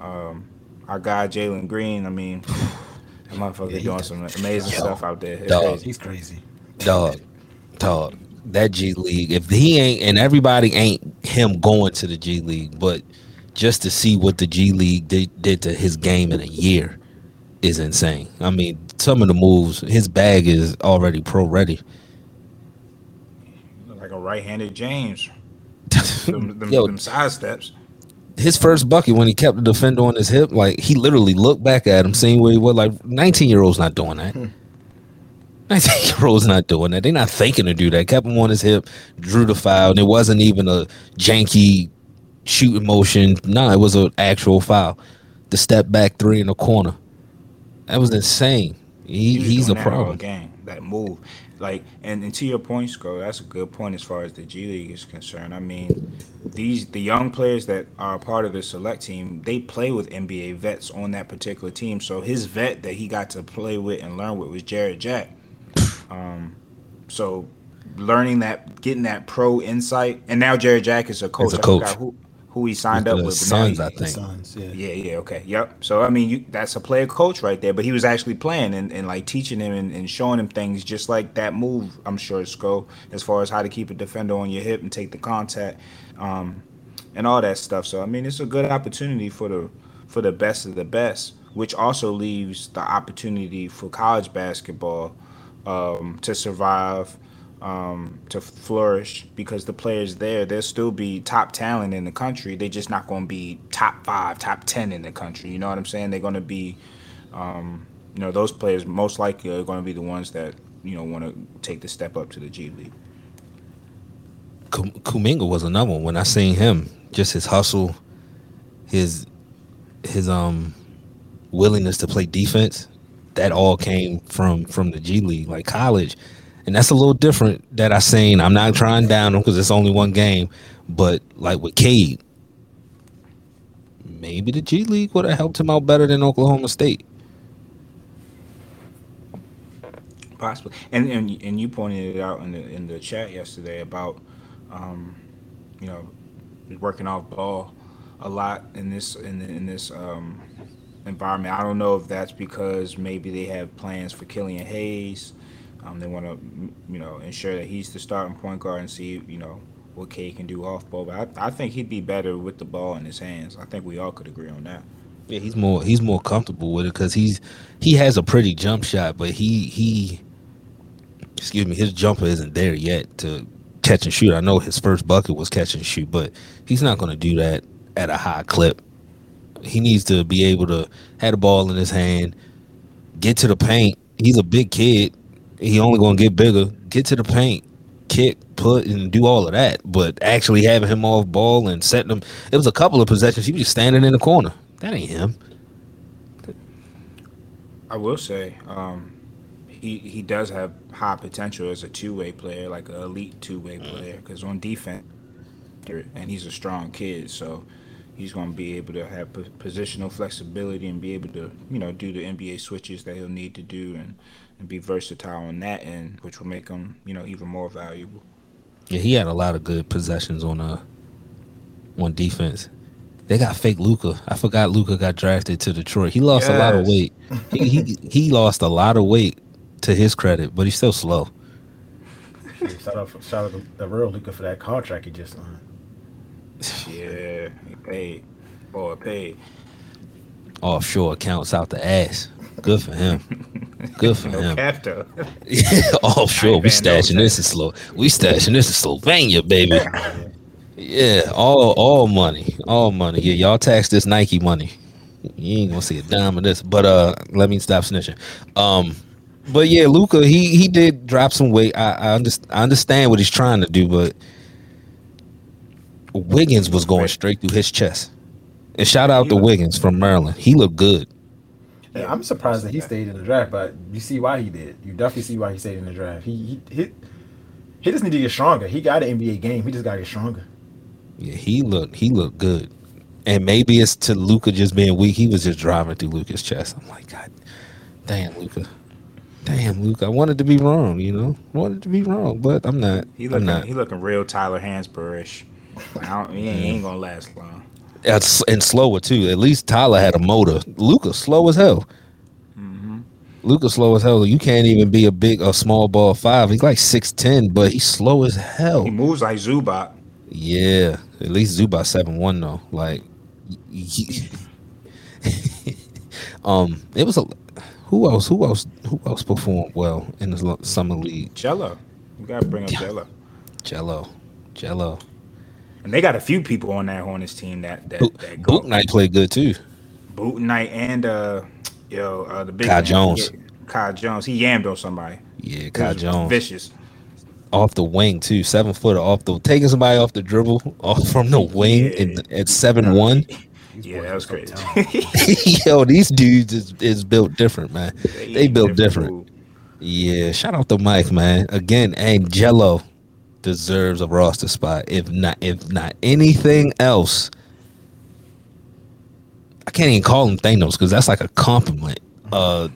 Our guy Jalen Green, I mean, that motherfucker doing some amazing stuff out there. He's crazy. Dog. That G League. If he ain't, and everybody ain't him going to the G League, but just to see what the G League did to his game in a year is insane. I mean, some of the moves, his bag is already pro-ready. Like a right-handed James. them side steps. His first bucket when he kept the defender on his hip, like, he literally looked back at him, seeing where he was. Like, 19-year-old's not doing that. 19-year-old's not doing that. They're not thinking to do that. Kept him on his hip, drew the foul, and it wasn't even a janky shooting motion. No, it was an actual foul. The step back three in the corner. That was insane. He's a problem. That move. Like, and to your point, Scro, that's a good point as far as the G League is concerned. I mean, the young players that are part of the select team, they play with NBA vets on that particular team. So his vet that he got to play with and learn with was Jared Jack. So learning that, getting that pro insight, and now Jared Jack is a coach. He's a coach. Who he signed up with. Sons, I think. Sons, yeah. Yeah, okay. Yep. So, I mean, that's a player coach right there. But he was actually playing and like, teaching him and showing him things just like that move, I'm sure, Sco, as far as how to keep a defender on your hip and take the contact and all that stuff. So, I mean, it's a good opportunity for the best of the best, which also leaves the opportunity for college basketball to survive, to flourish, because the players there, they'll still be top talent in the country. They're just not going to be top 5, top 10 in the country. You know what I'm saying? They're going to be, you know, those players most likely are going to be the ones that, you know, want to take the step up to the G League. Kuminga was another one. When I seen him, just his hustle, his willingness to play defense, that all came from the G League, like college. And that's a little different that I seen. I'm not trying down him because it's only one game. But like with Cade, maybe the G League would have helped him out better than Oklahoma State. Possibly. And you pointed it out in the chat yesterday about, you know, working off ball a lot in this environment. I don't know if that's because maybe they have plans for Killian Hayes. They want to, you know, ensure that he's the starting point guard and see, you know, what Cade can do off ball. But I think he'd be better with the ball in his hands. I think we all could agree on that. Yeah, he's more comfortable with it because he has a pretty jump shot, but he excuse me, his jumper isn't there yet to catch and shoot. I know his first bucket was catch and shoot, but he's not going to do that at a high clip. He needs to be able to have the ball in his hand, get to the paint. He's a big kid. He only going to get bigger. Get to the paint, kick, put, and do all of that. But actually having him off ball and setting him, it was a couple of possessions. He was just standing in the corner. That ain't him. I will say, he does have high potential as a two-way player, like an elite two-way player, because on defense, and he's a strong kid, so he's going to be able to have positional flexibility and be able to, you know, do the NBA switches that he'll need to do and be versatile on that end, which will make him, you know, even more valuable. Yeah, he had a lot of good possessions on defense. They got fake Luka. I forgot Luka got drafted to Detroit. He lost a lot of weight. He lost a lot of weight, to his credit, but he's still slow. Shout out the real Luka for that contract he just signed. Yeah, he paid. Boy, paid. Offshore accounts out the ass. Good for him. Good for him. After. Offshore. We stashing this in slow. We stashing this in Slovenia, baby. Yeah, all money. All money. Yeah, y'all tax this Nike money. You ain't gonna see a dime of this. But let me stop snitching. But yeah, Luka, he did drop some weight. I understand what he's trying to do, but Wiggins was going straight through his chest. And shout out to Wiggins from Maryland. He looked good. Yeah, I'm surprised that he stayed in the draft, but you see why he did. You definitely see why he stayed in the draft. He just need to get stronger. He got an NBA game. He just got to get stronger. Yeah, he looked good. And maybe it's to Luka just being weak. He was just driving through Luka's chest. I'm like, God damn, Luka. Damn, Luke, I wanted to be wrong, you know? But I'm not. He looking real Tyler Hansbrough-ish. He ain't going to last long. And slower, too. At least Tyler had a motor. Luka's slow as hell. Mm-hmm. Luka's slow as hell. You can't even be a small ball five. He's like 6'10", but he's slow as hell. He moves like Zubac. Yeah. At least Zubac 7'1", though. Like, it was a... Who else performed well in the summer league? Jello. You gotta bring up Jello. Jello. And they got a few people on that Hornets team that Boot Knight played good too. Boot Knight and the big Kai Jones. Kai Jones. He yammed on somebody. Yeah, Kai Jones. Vicious. Off the wing too. 7 footer taking somebody off the dribble, off from the wing at 7'1". Yeah, that was crazy. Yo, these dudes is built different, man. They built different. Yeah, shout out to Mike, man. Again, Angelo deserves a roster spot. If not anything else, I can't even call him Thanos because that's like a compliment. I'm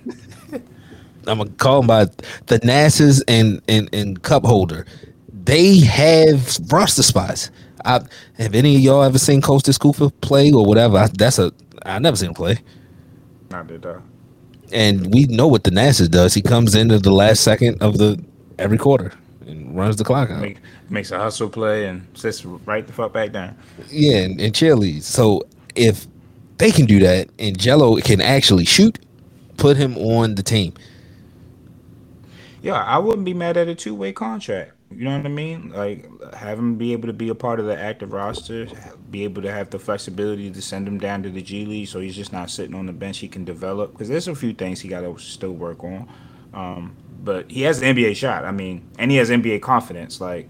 gonna call him by the Nasses and cup holder. They have roster spots. Have any of y'all ever seen Coach Discooper play or whatever? I never seen him play. I did that. And we know what the Nasser does. He comes into the last second of every quarter and runs the clock out. Makes a hustle play and sits right the fuck back down. Yeah, and cheerleads. So if they can do that and Jello can actually shoot, put him on the team. Yeah, I wouldn't be mad at a two-way contract. You know what I mean? Like, have him be able to be a part of the active roster, be able to have the flexibility to send him down to the G League so he's just not sitting on the bench. He can develop because there's a few things he got to still work on. But he has an NBA shot. I mean, and he has NBA confidence. Like,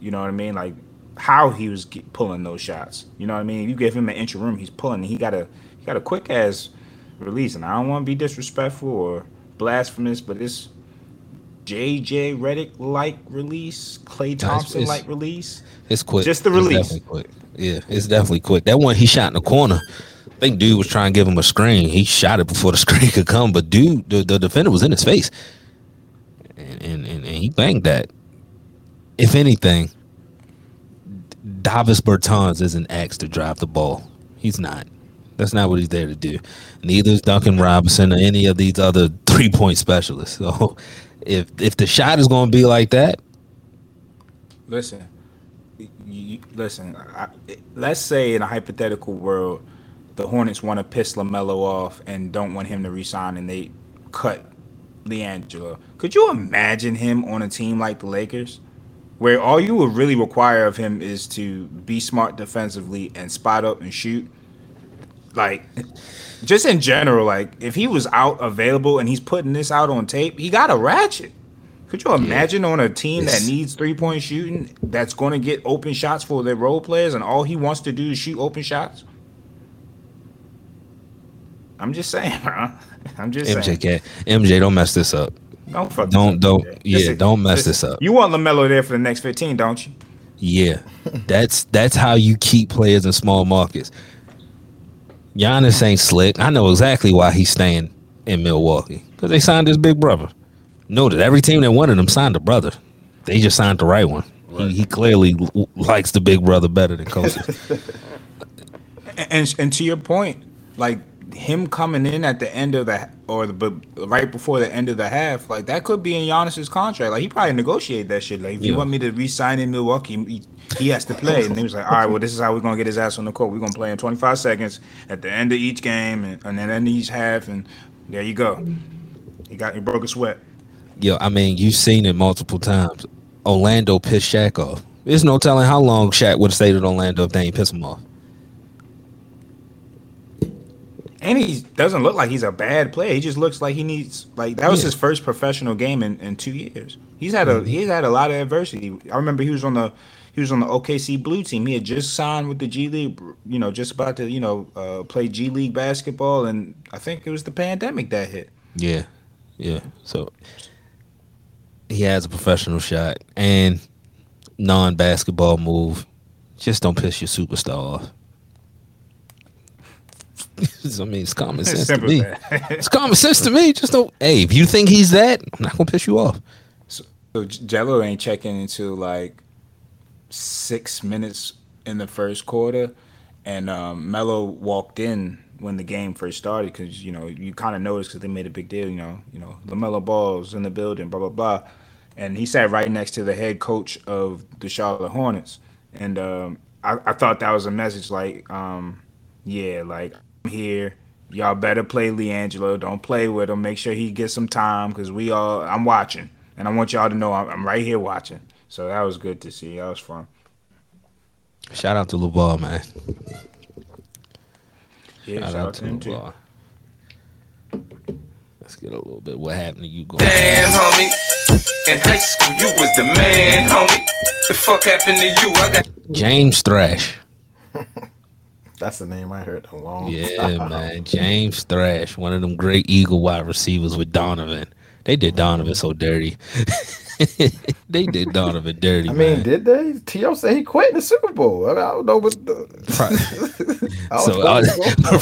you know what I mean? Like, how he was pulling those shots. You know what I mean? You give him an inch of room, he's pulling. He got a quick-ass release. And I don't want to be disrespectful or blasphemous, but it's JJ Redick-like release, Klay Thompson-like release. It's quick. Just the release. It's definitely quick. Yeah, it's definitely quick. That one he shot in the corner, I think dude was trying to give him a screen. He shot it before the screen could come, but dude, the defender was in his face. And he banged that. If anything, Davis Bertans isn't asked to drive the ball. He's not. That's not what he's there to do. Neither is Duncan Robinson or any of these other three-point specialists. So... If the shot is going to be like that, listen. Let's say in a hypothetical world, the Hornets want to piss LaMelo off and don't want him to resign, and they cut LiAngelo. Could you imagine him on a team like the Lakers, where all you would really require of him is to be smart defensively and spot up and shoot? Like, just in general, like, if he was out available and he's putting this out on tape, he got a ratchet. Could you imagine on a team that needs three-point shooting that's going to get open shots for their role players and all he wants to do is shoot open shots? I'm just saying, bro. I'm just saying. MJ, don't mess this up. Don't fuck this up. Don't mess this up. You want LaMelo there for the next 15, don't you? Yeah. That's how you keep players in small markets. Giannis ain't slick. I know exactly why he's staying in Milwaukee, because they signed his big brother. Know that every team that wanted him signed a brother. They just signed the right one. Right. He clearly likes the big brother better than Kobe. and to your point, like, him coming in at the end of the right before the end of the half, like, that could be in Giannis's contract. Like, he probably negotiated that shit. Like, if you want me to re-sign in Milwaukee, he has to play. And he was like, all right, well, this is how we're gonna get his ass on the court. We're gonna play in 25 seconds at the end of each game and then end of each half. And there you go. He broke a sweat. Yo, I mean, you've seen it multiple times. Orlando pissed Shaq off. There's no telling how long Shaq would have stayed in Orlando if they ain't pissed him off. And he doesn't look like he's a bad player. He just looks like he needs, like, that was his first professional game in 2 years. He's had a lot of adversity. I remember he was on the OKC Blue team. He had just signed with the G League, just about to play G League basketball, and I think it was the pandemic that hit. Yeah. So he has a professional shot and non-basketball move. Just don't piss your superstar off. I mean, it's common sense to me. It's common sense to me. Just don't. Hey, if you think he's that, I'm not gonna piss you off. So Jello ain't checking into like 6 minutes in the first quarter, and Melo walked in when the game first started because you kind of noticed because they made a big deal. LaMelo Ball's in the building, blah blah blah, and he sat right next to the head coach of the Charlotte Hornets, and I thought that was a message like, here, y'all better play LiAngelo. Don't play with him. Make sure he gets some time because I'm watching, and I want y'all to know I'm right here watching. So that was good to see. That was fun. Shout out to LaVar, man. Yeah, shout out to LaVar. Let's get a little bit. What happened to you, going? Damn, homie. In high school, you was the man, homie. The fuck happened to you? I got James Thrash. That's the name I heard a long time. Yeah, man. James Thrash, one of them great Eagle wide receivers with Donovan. They did Donovan so dirty. They did Donovan dirty, I mean, did they? T.O. said he quit in the Super Bowl. I don't know what the...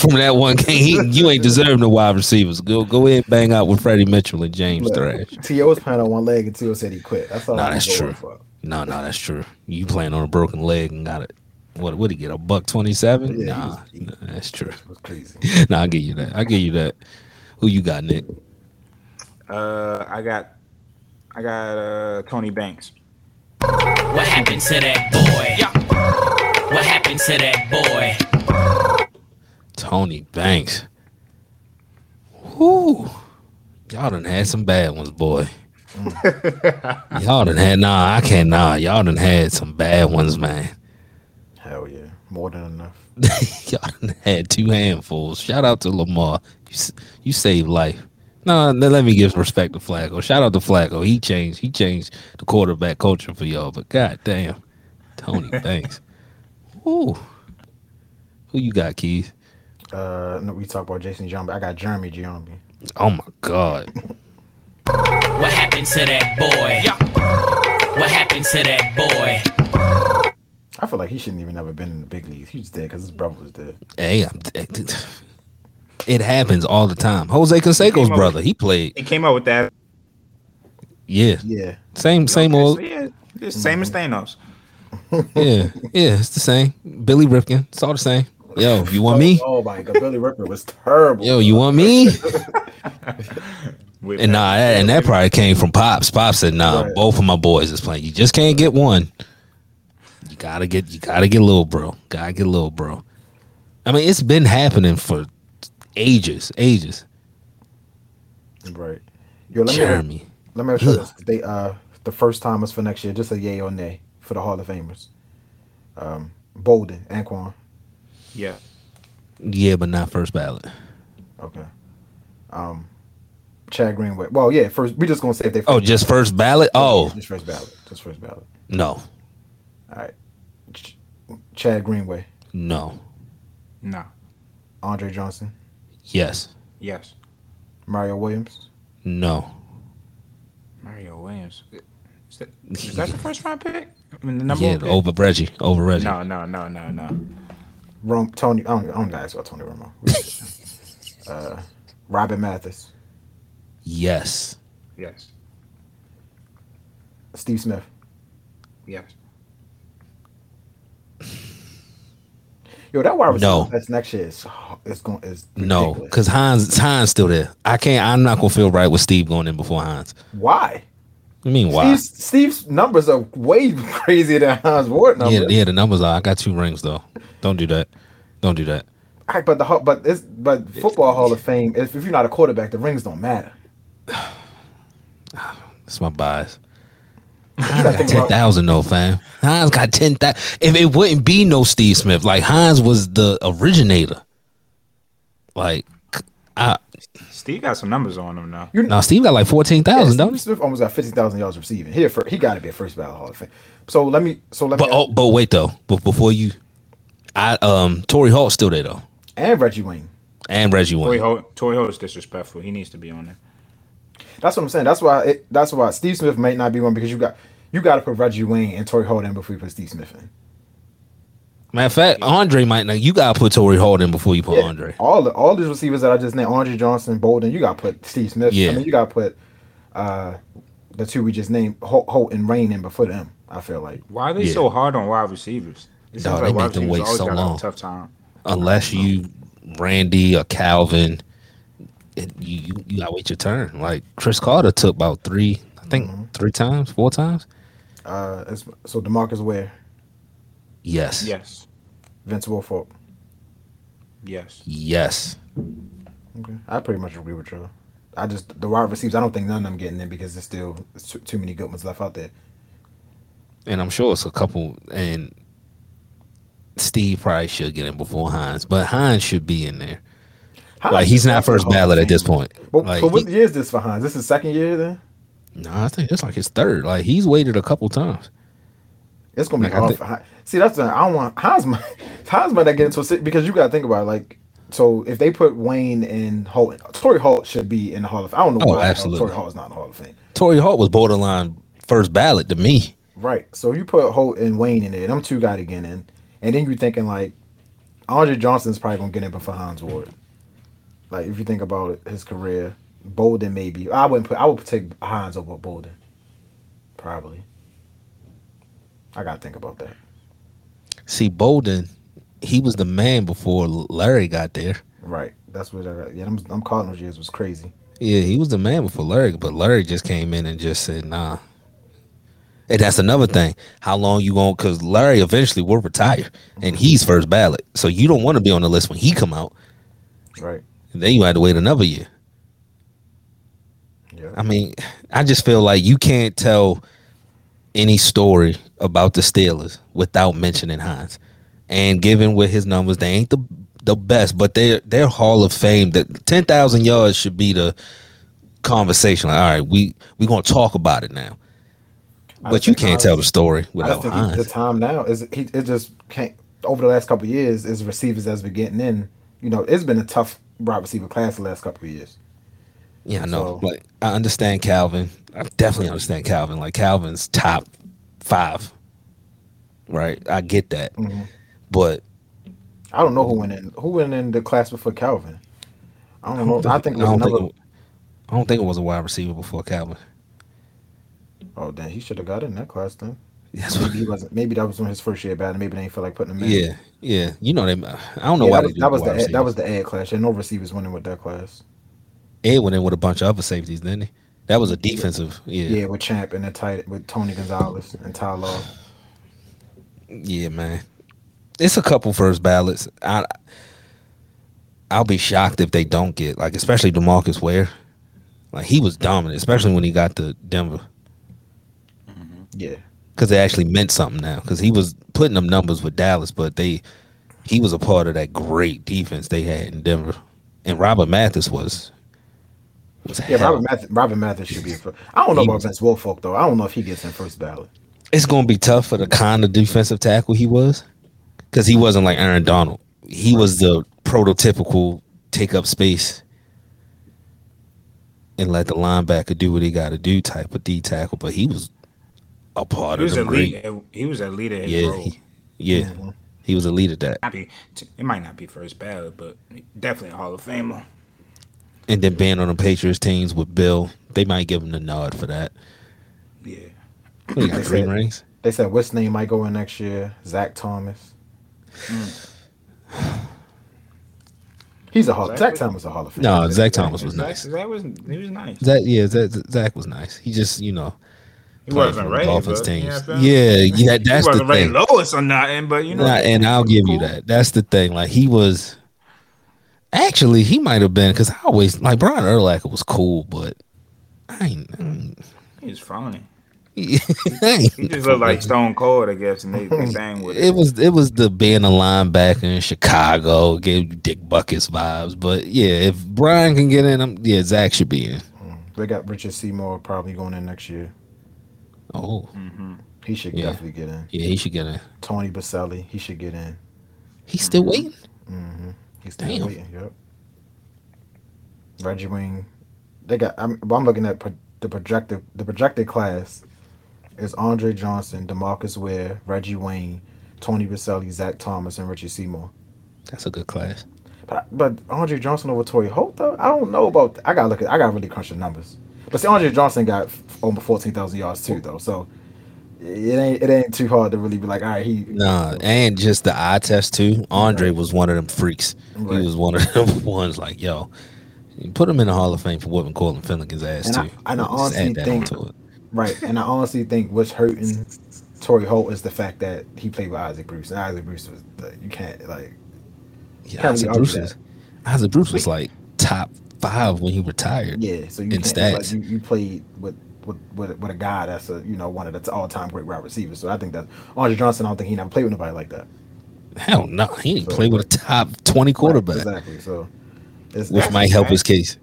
From that one game, you ain't deserving the wide receivers. Go ahead and bang out with Freddie Mitchell and James Thrash. T.O. was playing on one leg and T.O. said he quit. That's true. No, that's true. You playing on a broken leg and got it. What would he get, $127? Yeah, nah, that's true. It was crazy. Nah, I give you that. Who you got, Nick? I got Tony Banks. What happened to that boy? Yeah. What happened to that boy? Tony Banks. Whoo! Y'all done had some bad ones, boy. Y'all done had some bad ones, man. Hell yeah, more than enough. Y'all had two handfuls. Shout out to Lamar. You saved life. No, let me give respect to Flacco. Shout out to Flacco. He changed the quarterback culture for y'all. But goddamn, Tony Banks. Ooh, who you got, Keys? No, we talked about Jason Giambi. I got Jeremy Giambi. Oh my God. What happened to that boy? What happened to that boy? I feel like he shouldn't even have been in the big leagues. He was dead because his brother was dead. Hey, it happens all the time. Jose Canseco's brother, he played. He came out with that. Yeah. Same old. Yeah, same as Thanos. Yeah, it's the same. Billy Ripken, it's all the same. Yo, you want me? Oh my God, Billy Ripken was terrible. Yo, you want me? And that probably came from Pops. Pops said, right. Both of my boys is playing. You just can't get one. You gotta get little bro. I mean, it's been happening for ages. Right. Yo, let me show this. They the first timers for next year, just a yay or nay for the Hall of Famers. Bolden, Anquan. Yeah. Yeah, but not first ballot. Okay. Chad Greenway. Well, yeah, first we're just gonna say if they. Oh, just first ballot. Oh, just first ballot. Just first ballot. No. All right. Chad Greenway. No. No. Andre Johnson. Yes. Yes. Mario Williams. No. Mario Williams. Is that the first round pick? I mean, the number one pick? Over Reggie. No. Tony. I don't gotta ask about Tony Romo. Robin Mathis. Yes. Yes. Steve Smith. Yes. Yo, that wide receiver that's next year is no, because Hines still there. I'm not gonna feel right with Steve going in before Hines. Why? I mean, why? Steve's numbers are way crazier than Hines' Ward numbers. Yeah, the numbers are. I got 2 rings though. Don't do that. All right, but football Hall of Fame. If you're not a quarterback, the rings don't matter. That's my bias. Hines got 10,000 though, fam. Hines got 10,000. If it wouldn't be no Steve Smith, like Hines was the originator. Like, Steve got some numbers on him now. No, Steve got like 14,000. Don't he? Smith almost got 50,000 yards receiving. He got to be a first ballot Hall of Fame. But wait though. But before you, Torrey Holt's still there though. And Reggie Wayne. Torrey Holt is disrespectful. He needs to be on there. That's what I'm saying. That's why Steve Smith might not be one, because you got to put Reggie Wayne and Torrey Holt in before you put Steve Smith in. Matter of fact, Andre might not. You got to put Torrey Holt in before you put Andre. All these receivers that I just named, Andre Johnson, Bolden, you got to put Steve Smith. Yeah. I mean, you got to put the two we just named, Holt and Rain, in before them, I feel like. Why are they so hard on wide receivers? It seems like wide receivers always got a tough time. Unless you Randy or Calvin, you gotta wait your turn. Like Chris Carter took about 4 times. So DeMarcus Ware. Yes. Yes. Vince Wilfork. Yes. Yes. Okay, I pretty much agree with you. The wide receivers, I don't think none of them getting in because there's still too many good ones left out there. And I'm sure it's a couple, and Steve probably should get in before Hines, but Hines should be in there. Like, he's not first ballot at this point. But what year is this for Hines? This is his second year then? No, I think it's like his third. Like, he's waited a couple times. It's gonna be hard for Hines. See, that's the thing. I don't want Hines might not get into a sit, because you gotta think about it. Like, so if they put Wayne and Holt, Torrey Holt should be in the Hall of Fame. I don't know why Torrey Holt is not in the Hall of Fame. Torrey Holt was borderline first ballot to me. Right. So you put Holt and Wayne in there, them two got to get in. And then you're thinking, like, Andre Johnson's probably gonna get in before Hines Ward. Like, if you think about it, his career, Bolden maybe. I would take Hines over Bolden. Probably. I gotta think about that. See, Bolden, he was the man before Larry got there. Right. That's what I got. Yeah, them Cardinals years was crazy. Yeah, he was the man before Larry, but Larry just came in and just said, nah. And that's another thing. How long you going? Because Larry eventually will retire, and he's first ballot. So you don't want to be on the list when he come out. Right. And then you had to wait another year. Yeah. I mean, I just feel like you can't tell any story about the Steelers without mentioning Hines. And given with his numbers, they ain't the best, but their Hall of Fame, the 10,000 yards should be the conversation. Like, all right, we're going to talk about it now. But you can't tell the story without Hines. The time now is it just can't. Over the last couple of years, is receivers that's been getting in. You know, it's been a tough wide receiver class the last couple of years. Yeah, I know. So, like, I understand Calvin. I definitely understand Calvin. Like, Calvin's top 5, right? I get that, but I don't know who went in. Who went in the class before Calvin? I don't know. I don't think it was a wide receiver before Calvin. Oh, then he should have got in that class then. Yes. Maybe he wasn't. Maybe that was on his first year battle. Maybe they didn't feel like putting him in. Yeah. You know, I don't know why that was the Ed class. And no receivers went in with that class. Ed went in with a bunch of other safeties, didn't he? That was a defensive. Yeah, with Champ and the tight with Tony Gonzalez and Ty Law. Yeah, man. It's a couple first ballots. I'll be shocked if they don't get, like, especially DeMarcus Ware. Like, he was dominant, especially when he got to Denver. Mm-hmm. Yeah. Because it actually meant something now. Because he was putting them numbers with Dallas, but he was a part of that great defense they had in Denver. And Robert Mathis was Robert Mathis should be. I don't know about Vince Wilfork, though. I don't know if he gets in first ballot. It's going to be tough for the kind of defensive tackle he was. Because he wasn't like Aaron Donald. He was the prototypical take up space and let the linebacker do what he got to do type of D tackle. But he was a part of the great. He was a leader. He was a leader. That it might not be first ballot, but definitely a Hall of Famer. And then being on the Patriots teams with Bill, they might give him the nod for that. Yeah, he got 3 rings. They said what's name might go in next year. Zach Thomas. He's a Hall. Zach Thomas a Hall of Famer. No, Zach Thomas was nice. He was nice. Zach was nice. He just, you know, he wasn't ready. That's the thing. He wasn't lowest or nothing, but you know. Nah, and I'll give you that. That's the thing. Like, he was. Actually, he might have been, because I always like Brian Urlacher was cool, but I ain't he was funny. He just looked like Stone Cold, I guess, and they bang with it. It was the being a linebacker in Chicago, gave Dick Buckus vibes. But yeah, if Brian can get in, Zach should be in. They got Richard Seymour probably going in next year. Oh, mm-hmm. He should definitely get in. Yeah, he should get in. Tony Baselli, he should get in. He's still waiting. Mm-hmm. He's still waiting. Yep. Reggie Wing, they got. I'm looking at the projected class. Is Andre Johnson, DeMarcus Ware, Reggie Wayne, Tony Baselli, Zach Thomas, and Richard Seymour. That's a good class. But Andre Johnson over Torrey Holt, though? I don't know about that. I got to really crunch the numbers. But see, Andre Johnson got over 14,000 yards, too, though. So it ain't too hard to really be like, all right, he... Nah, and just the eye test, too. Andre was one of them freaks. Right. He was one of them ones like, yo, put him in the Hall of Fame for whooping Colin Finnegan's ass, and too. I honestly think... Right, and I honestly think what's hurting Torrey Holt is the fact that he played with Isaac Bruce, and Isaac Bruce was you can't like. Yeah, Isaac Bruce was like top 5 when he retired. Yeah, so you in stats, you played with a guy that's one of the all time great wide receivers. So I think that Andre Johnson, I don't think he never played with nobody like that. Hell no, he didn't play with a top 20 quarterback. Right, exactly, so which might help his case.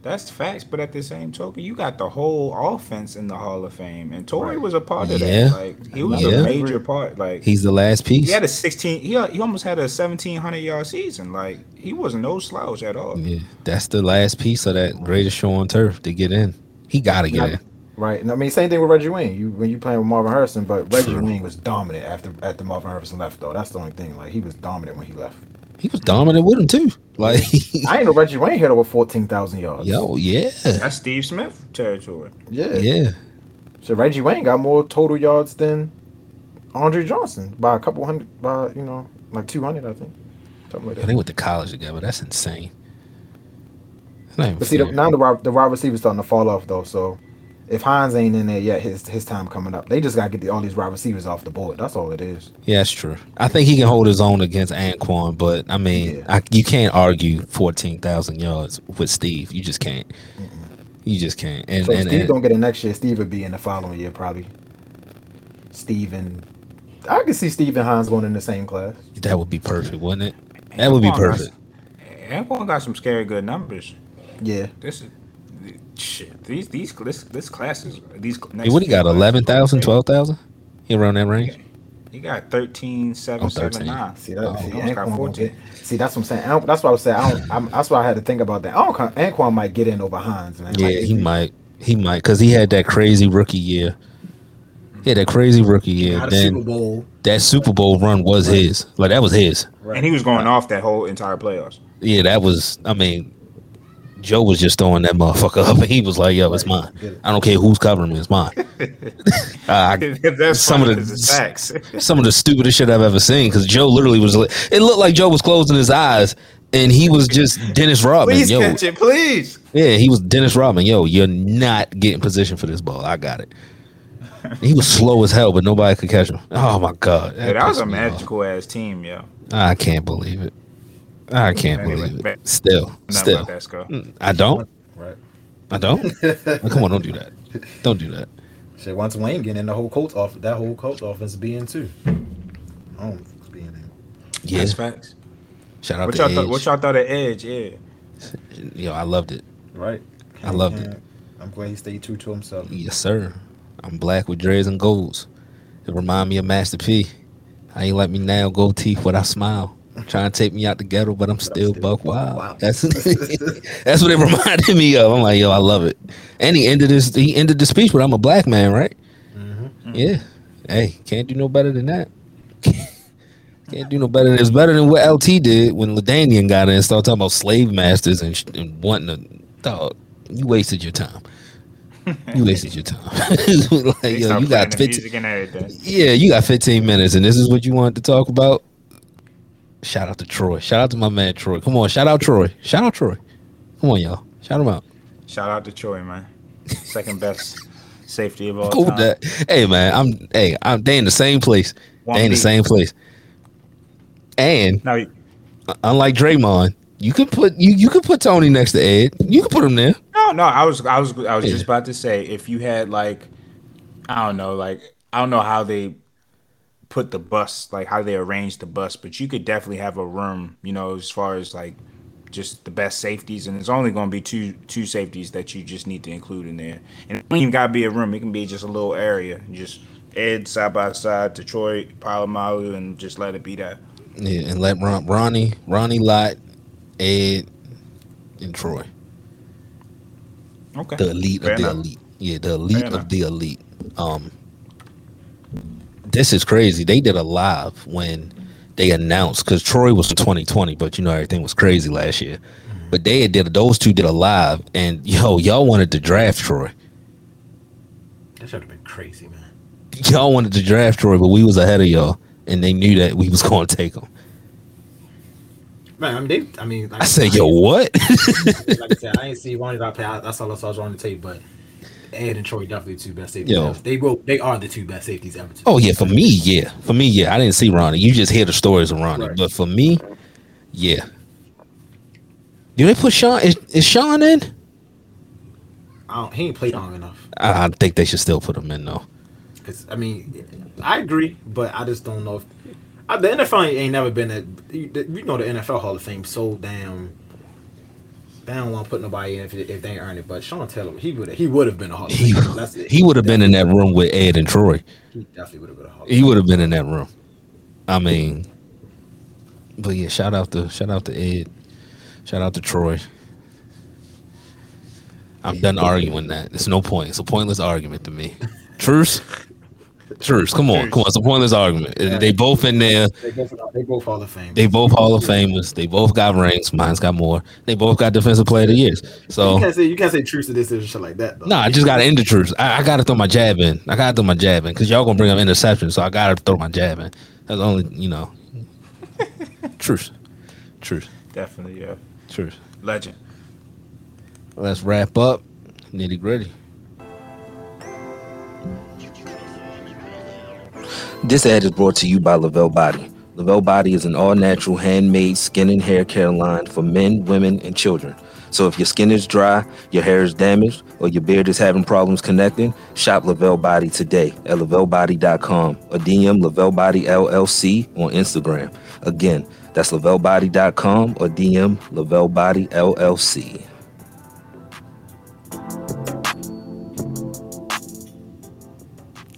That's facts, but at the same token, you got the whole offense in the Hall of Fame, and Torrey was a part of that. Like, he was a major part. Like, he's the last piece. He had a 16. He almost had a 1,700-yard season. Like, he was no slouch at all. Yeah, that's the last piece of that greatest show on turf to get in. He gotta get in. Right, and I mean, same thing with Reggie Wayne. When you playing with Marvin Harrison, but Reggie Wayne was dominant after Marvin Harrison left. Though that's the only thing. Like, he was dominant when he left. He was dominant with him, too. Like, I ain't know Reggie Wayne hit over 14,000 yards. Yo, yeah. That's Steve Smith territory. Yeah. Yeah. So Reggie Wayne got more total yards than Andre Johnson by a couple hundred, by, 200, I think. Something like that. They went to college together. That's insane. But see, now the wide receiver's starting to fall off, though. So if Hines ain't in there yet, his time coming up. They just got to get all these wide receivers off the board. That's all it is. Yeah, that's true. I think he can hold his own against Anquan, but, you can't argue 14,000 yards with Steve. You just can't. Mm-mm. You just can't. And, so Steve don't get it next year. Steve would be in the following year, probably. I could see Steve and Hines going in the same class. That would be perfect, wouldn't it? That would be perfect. Anquan got some scary good numbers. Yeah. This is... Shit, this class is these. Next what he got? 11,000, 12,000? He around that range. He got 13,779. See that? See that's what I'm saying. That's why I was saying. That's why I had to think about that. Anquan might get in over Hines, man. Yeah, like, he might, because he had that crazy rookie year. Yeah, that crazy rookie year. Then that Super Bowl run was his. Like, that was his. Right. And he was going off that whole entire playoffs. Yeah, that was. I mean. Joe was just throwing that motherfucker up, and he was like, "Yo, it's mine. I don't care who's covering me. It's mine." Some of the stupidest shit I've ever seen. Because Joe literally was. It looked like Joe was closing his eyes, and he was just Dennis Rodman. Please catch it, please. Yeah, he was Dennis Rodman. Yo, you're not getting position for this ball. I got it. He was slow as hell, but nobody could catch him. Oh my god, that was a magical ass team, yo. I can't believe it. I can't believe it. Still, I don't. Right. I don't. Oh, come on, don't do that. Don't do that. Shit, once Wayne getting in, the whole Colts off, that whole Colts offense being too. Oh, being in. Yeah, that's facts. Shout out what to y'all Edge. What y'all thought of Edge? Yeah. Yo, I loved it. Right. I loved it. I'm glad he stayed true to himself. Yes, sir. I'm black with dreads and golds. It remind me of Master P. I ain't like me now, gold teeth without smile. Trying to take me out the ghetto, but I'm still buck wild. Wow. That's what it reminded me of. I'm like, yo, I love it. And he ended the speech with, I'm a black man, right? Mm-hmm. Yeah. Hey, can't do no better than that. Can't do no better. It's better than what LT did when LaDainian got in and started talking about slave masters and wanting to. Dog, you wasted your time. You wasted your time. Like, yo, you got 15. Yeah, you got 15 minutes, and this is what you wanted to talk about. Shout out to Troy. Shout out to my man Troy. Come on, shout out Troy. Shout out Troy. Come on, y'all. Shout him out. Shout out to Troy, man. Second best safety of all time. That. Hey, man. They in the same place. They in the same place. And now, unlike Draymond, you could put you could put Tony next to Ed. You could put him there. No. I was just about to say, if you had I don't know how they put the bus, like how they arranged the bus, but you could definitely have a room, you know, as far as like just the best safeties, and it's only going to be two safeties that you just need to include in there. And it don't even got to be a room; it can be just a little area, just Ed side by side, Detroit, Palomalu, and just let it be that. Yeah, and let Ronnie Lott, Ed, and Troy. Okay. The elite Fair of enough. The elite. Yeah, the elite Fair of enough. The elite. This is crazy. They did a live when they announced, because Troy was 2020, but you know everything was crazy last year. But those two did a live, and y'all wanted to draft Troy. That should have been crazy, man. Y'all wanted to draft Troy, but we was ahead of y'all, and they knew that we was going to take him. Man, I said, yo, what? Like I said, I ain't see one of our play. I saw on the tape, but Ed and Troy definitely two best safeties. They are the two best safeties ever. Oh yeah, for me, yeah. I didn't see Ronnie. You just hear the stories of Ronnie, right. But for me, yeah. Do they put Sean? Is Sean in? He ain't played long enough. I think they should still put him in though. Cause I agree, but I just don't know. The NFL ain't never been the NFL Hall of Fame so damn. They don't want to put nobody in if they ain't earned it. But Sean Taylor, he would have been a Hall of Famer. He would have been in that room with Ed and Troy. He definitely would have been a Hall of Famer. He would have been in that room. I mean, but yeah, shout out to Ed, shout out to Troy. I'm done arguing that. It's no point. It's a pointless argument to me. Truce. Come on. It's a pointless argument. Yeah. They both in there. They both Hall of Fame. They both Hall of Famers. They both got rings. Mine's got more. They both got Defensive Player of the Years. So you can't say truce to this or shit like that, though. No, I just gotta end the truce. I gotta throw my jab in. Because y'all gonna bring up interception, so I gotta throw my jab in. That's only Truce. Definitely, yeah. Truce. Legend. Let's wrap up. Nitty gritty. This ad is brought to you by Lavelle Body. Lavelle Body is an all-natural, handmade skin and hair care line for men, women, and children. So if your skin is dry, your hair is damaged, or your beard is having problems connecting, shop Lavelle Body today at lavellebody.com or DM Lavelle Body LLC on Instagram. Again, that's lavellebody.com or DM Lavelle Body LLC.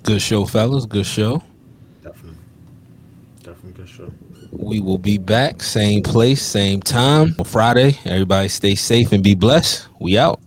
Good show, fellas. Good show. We will be back, same place, same time on Friday. Everybody stay safe and be blessed. We out.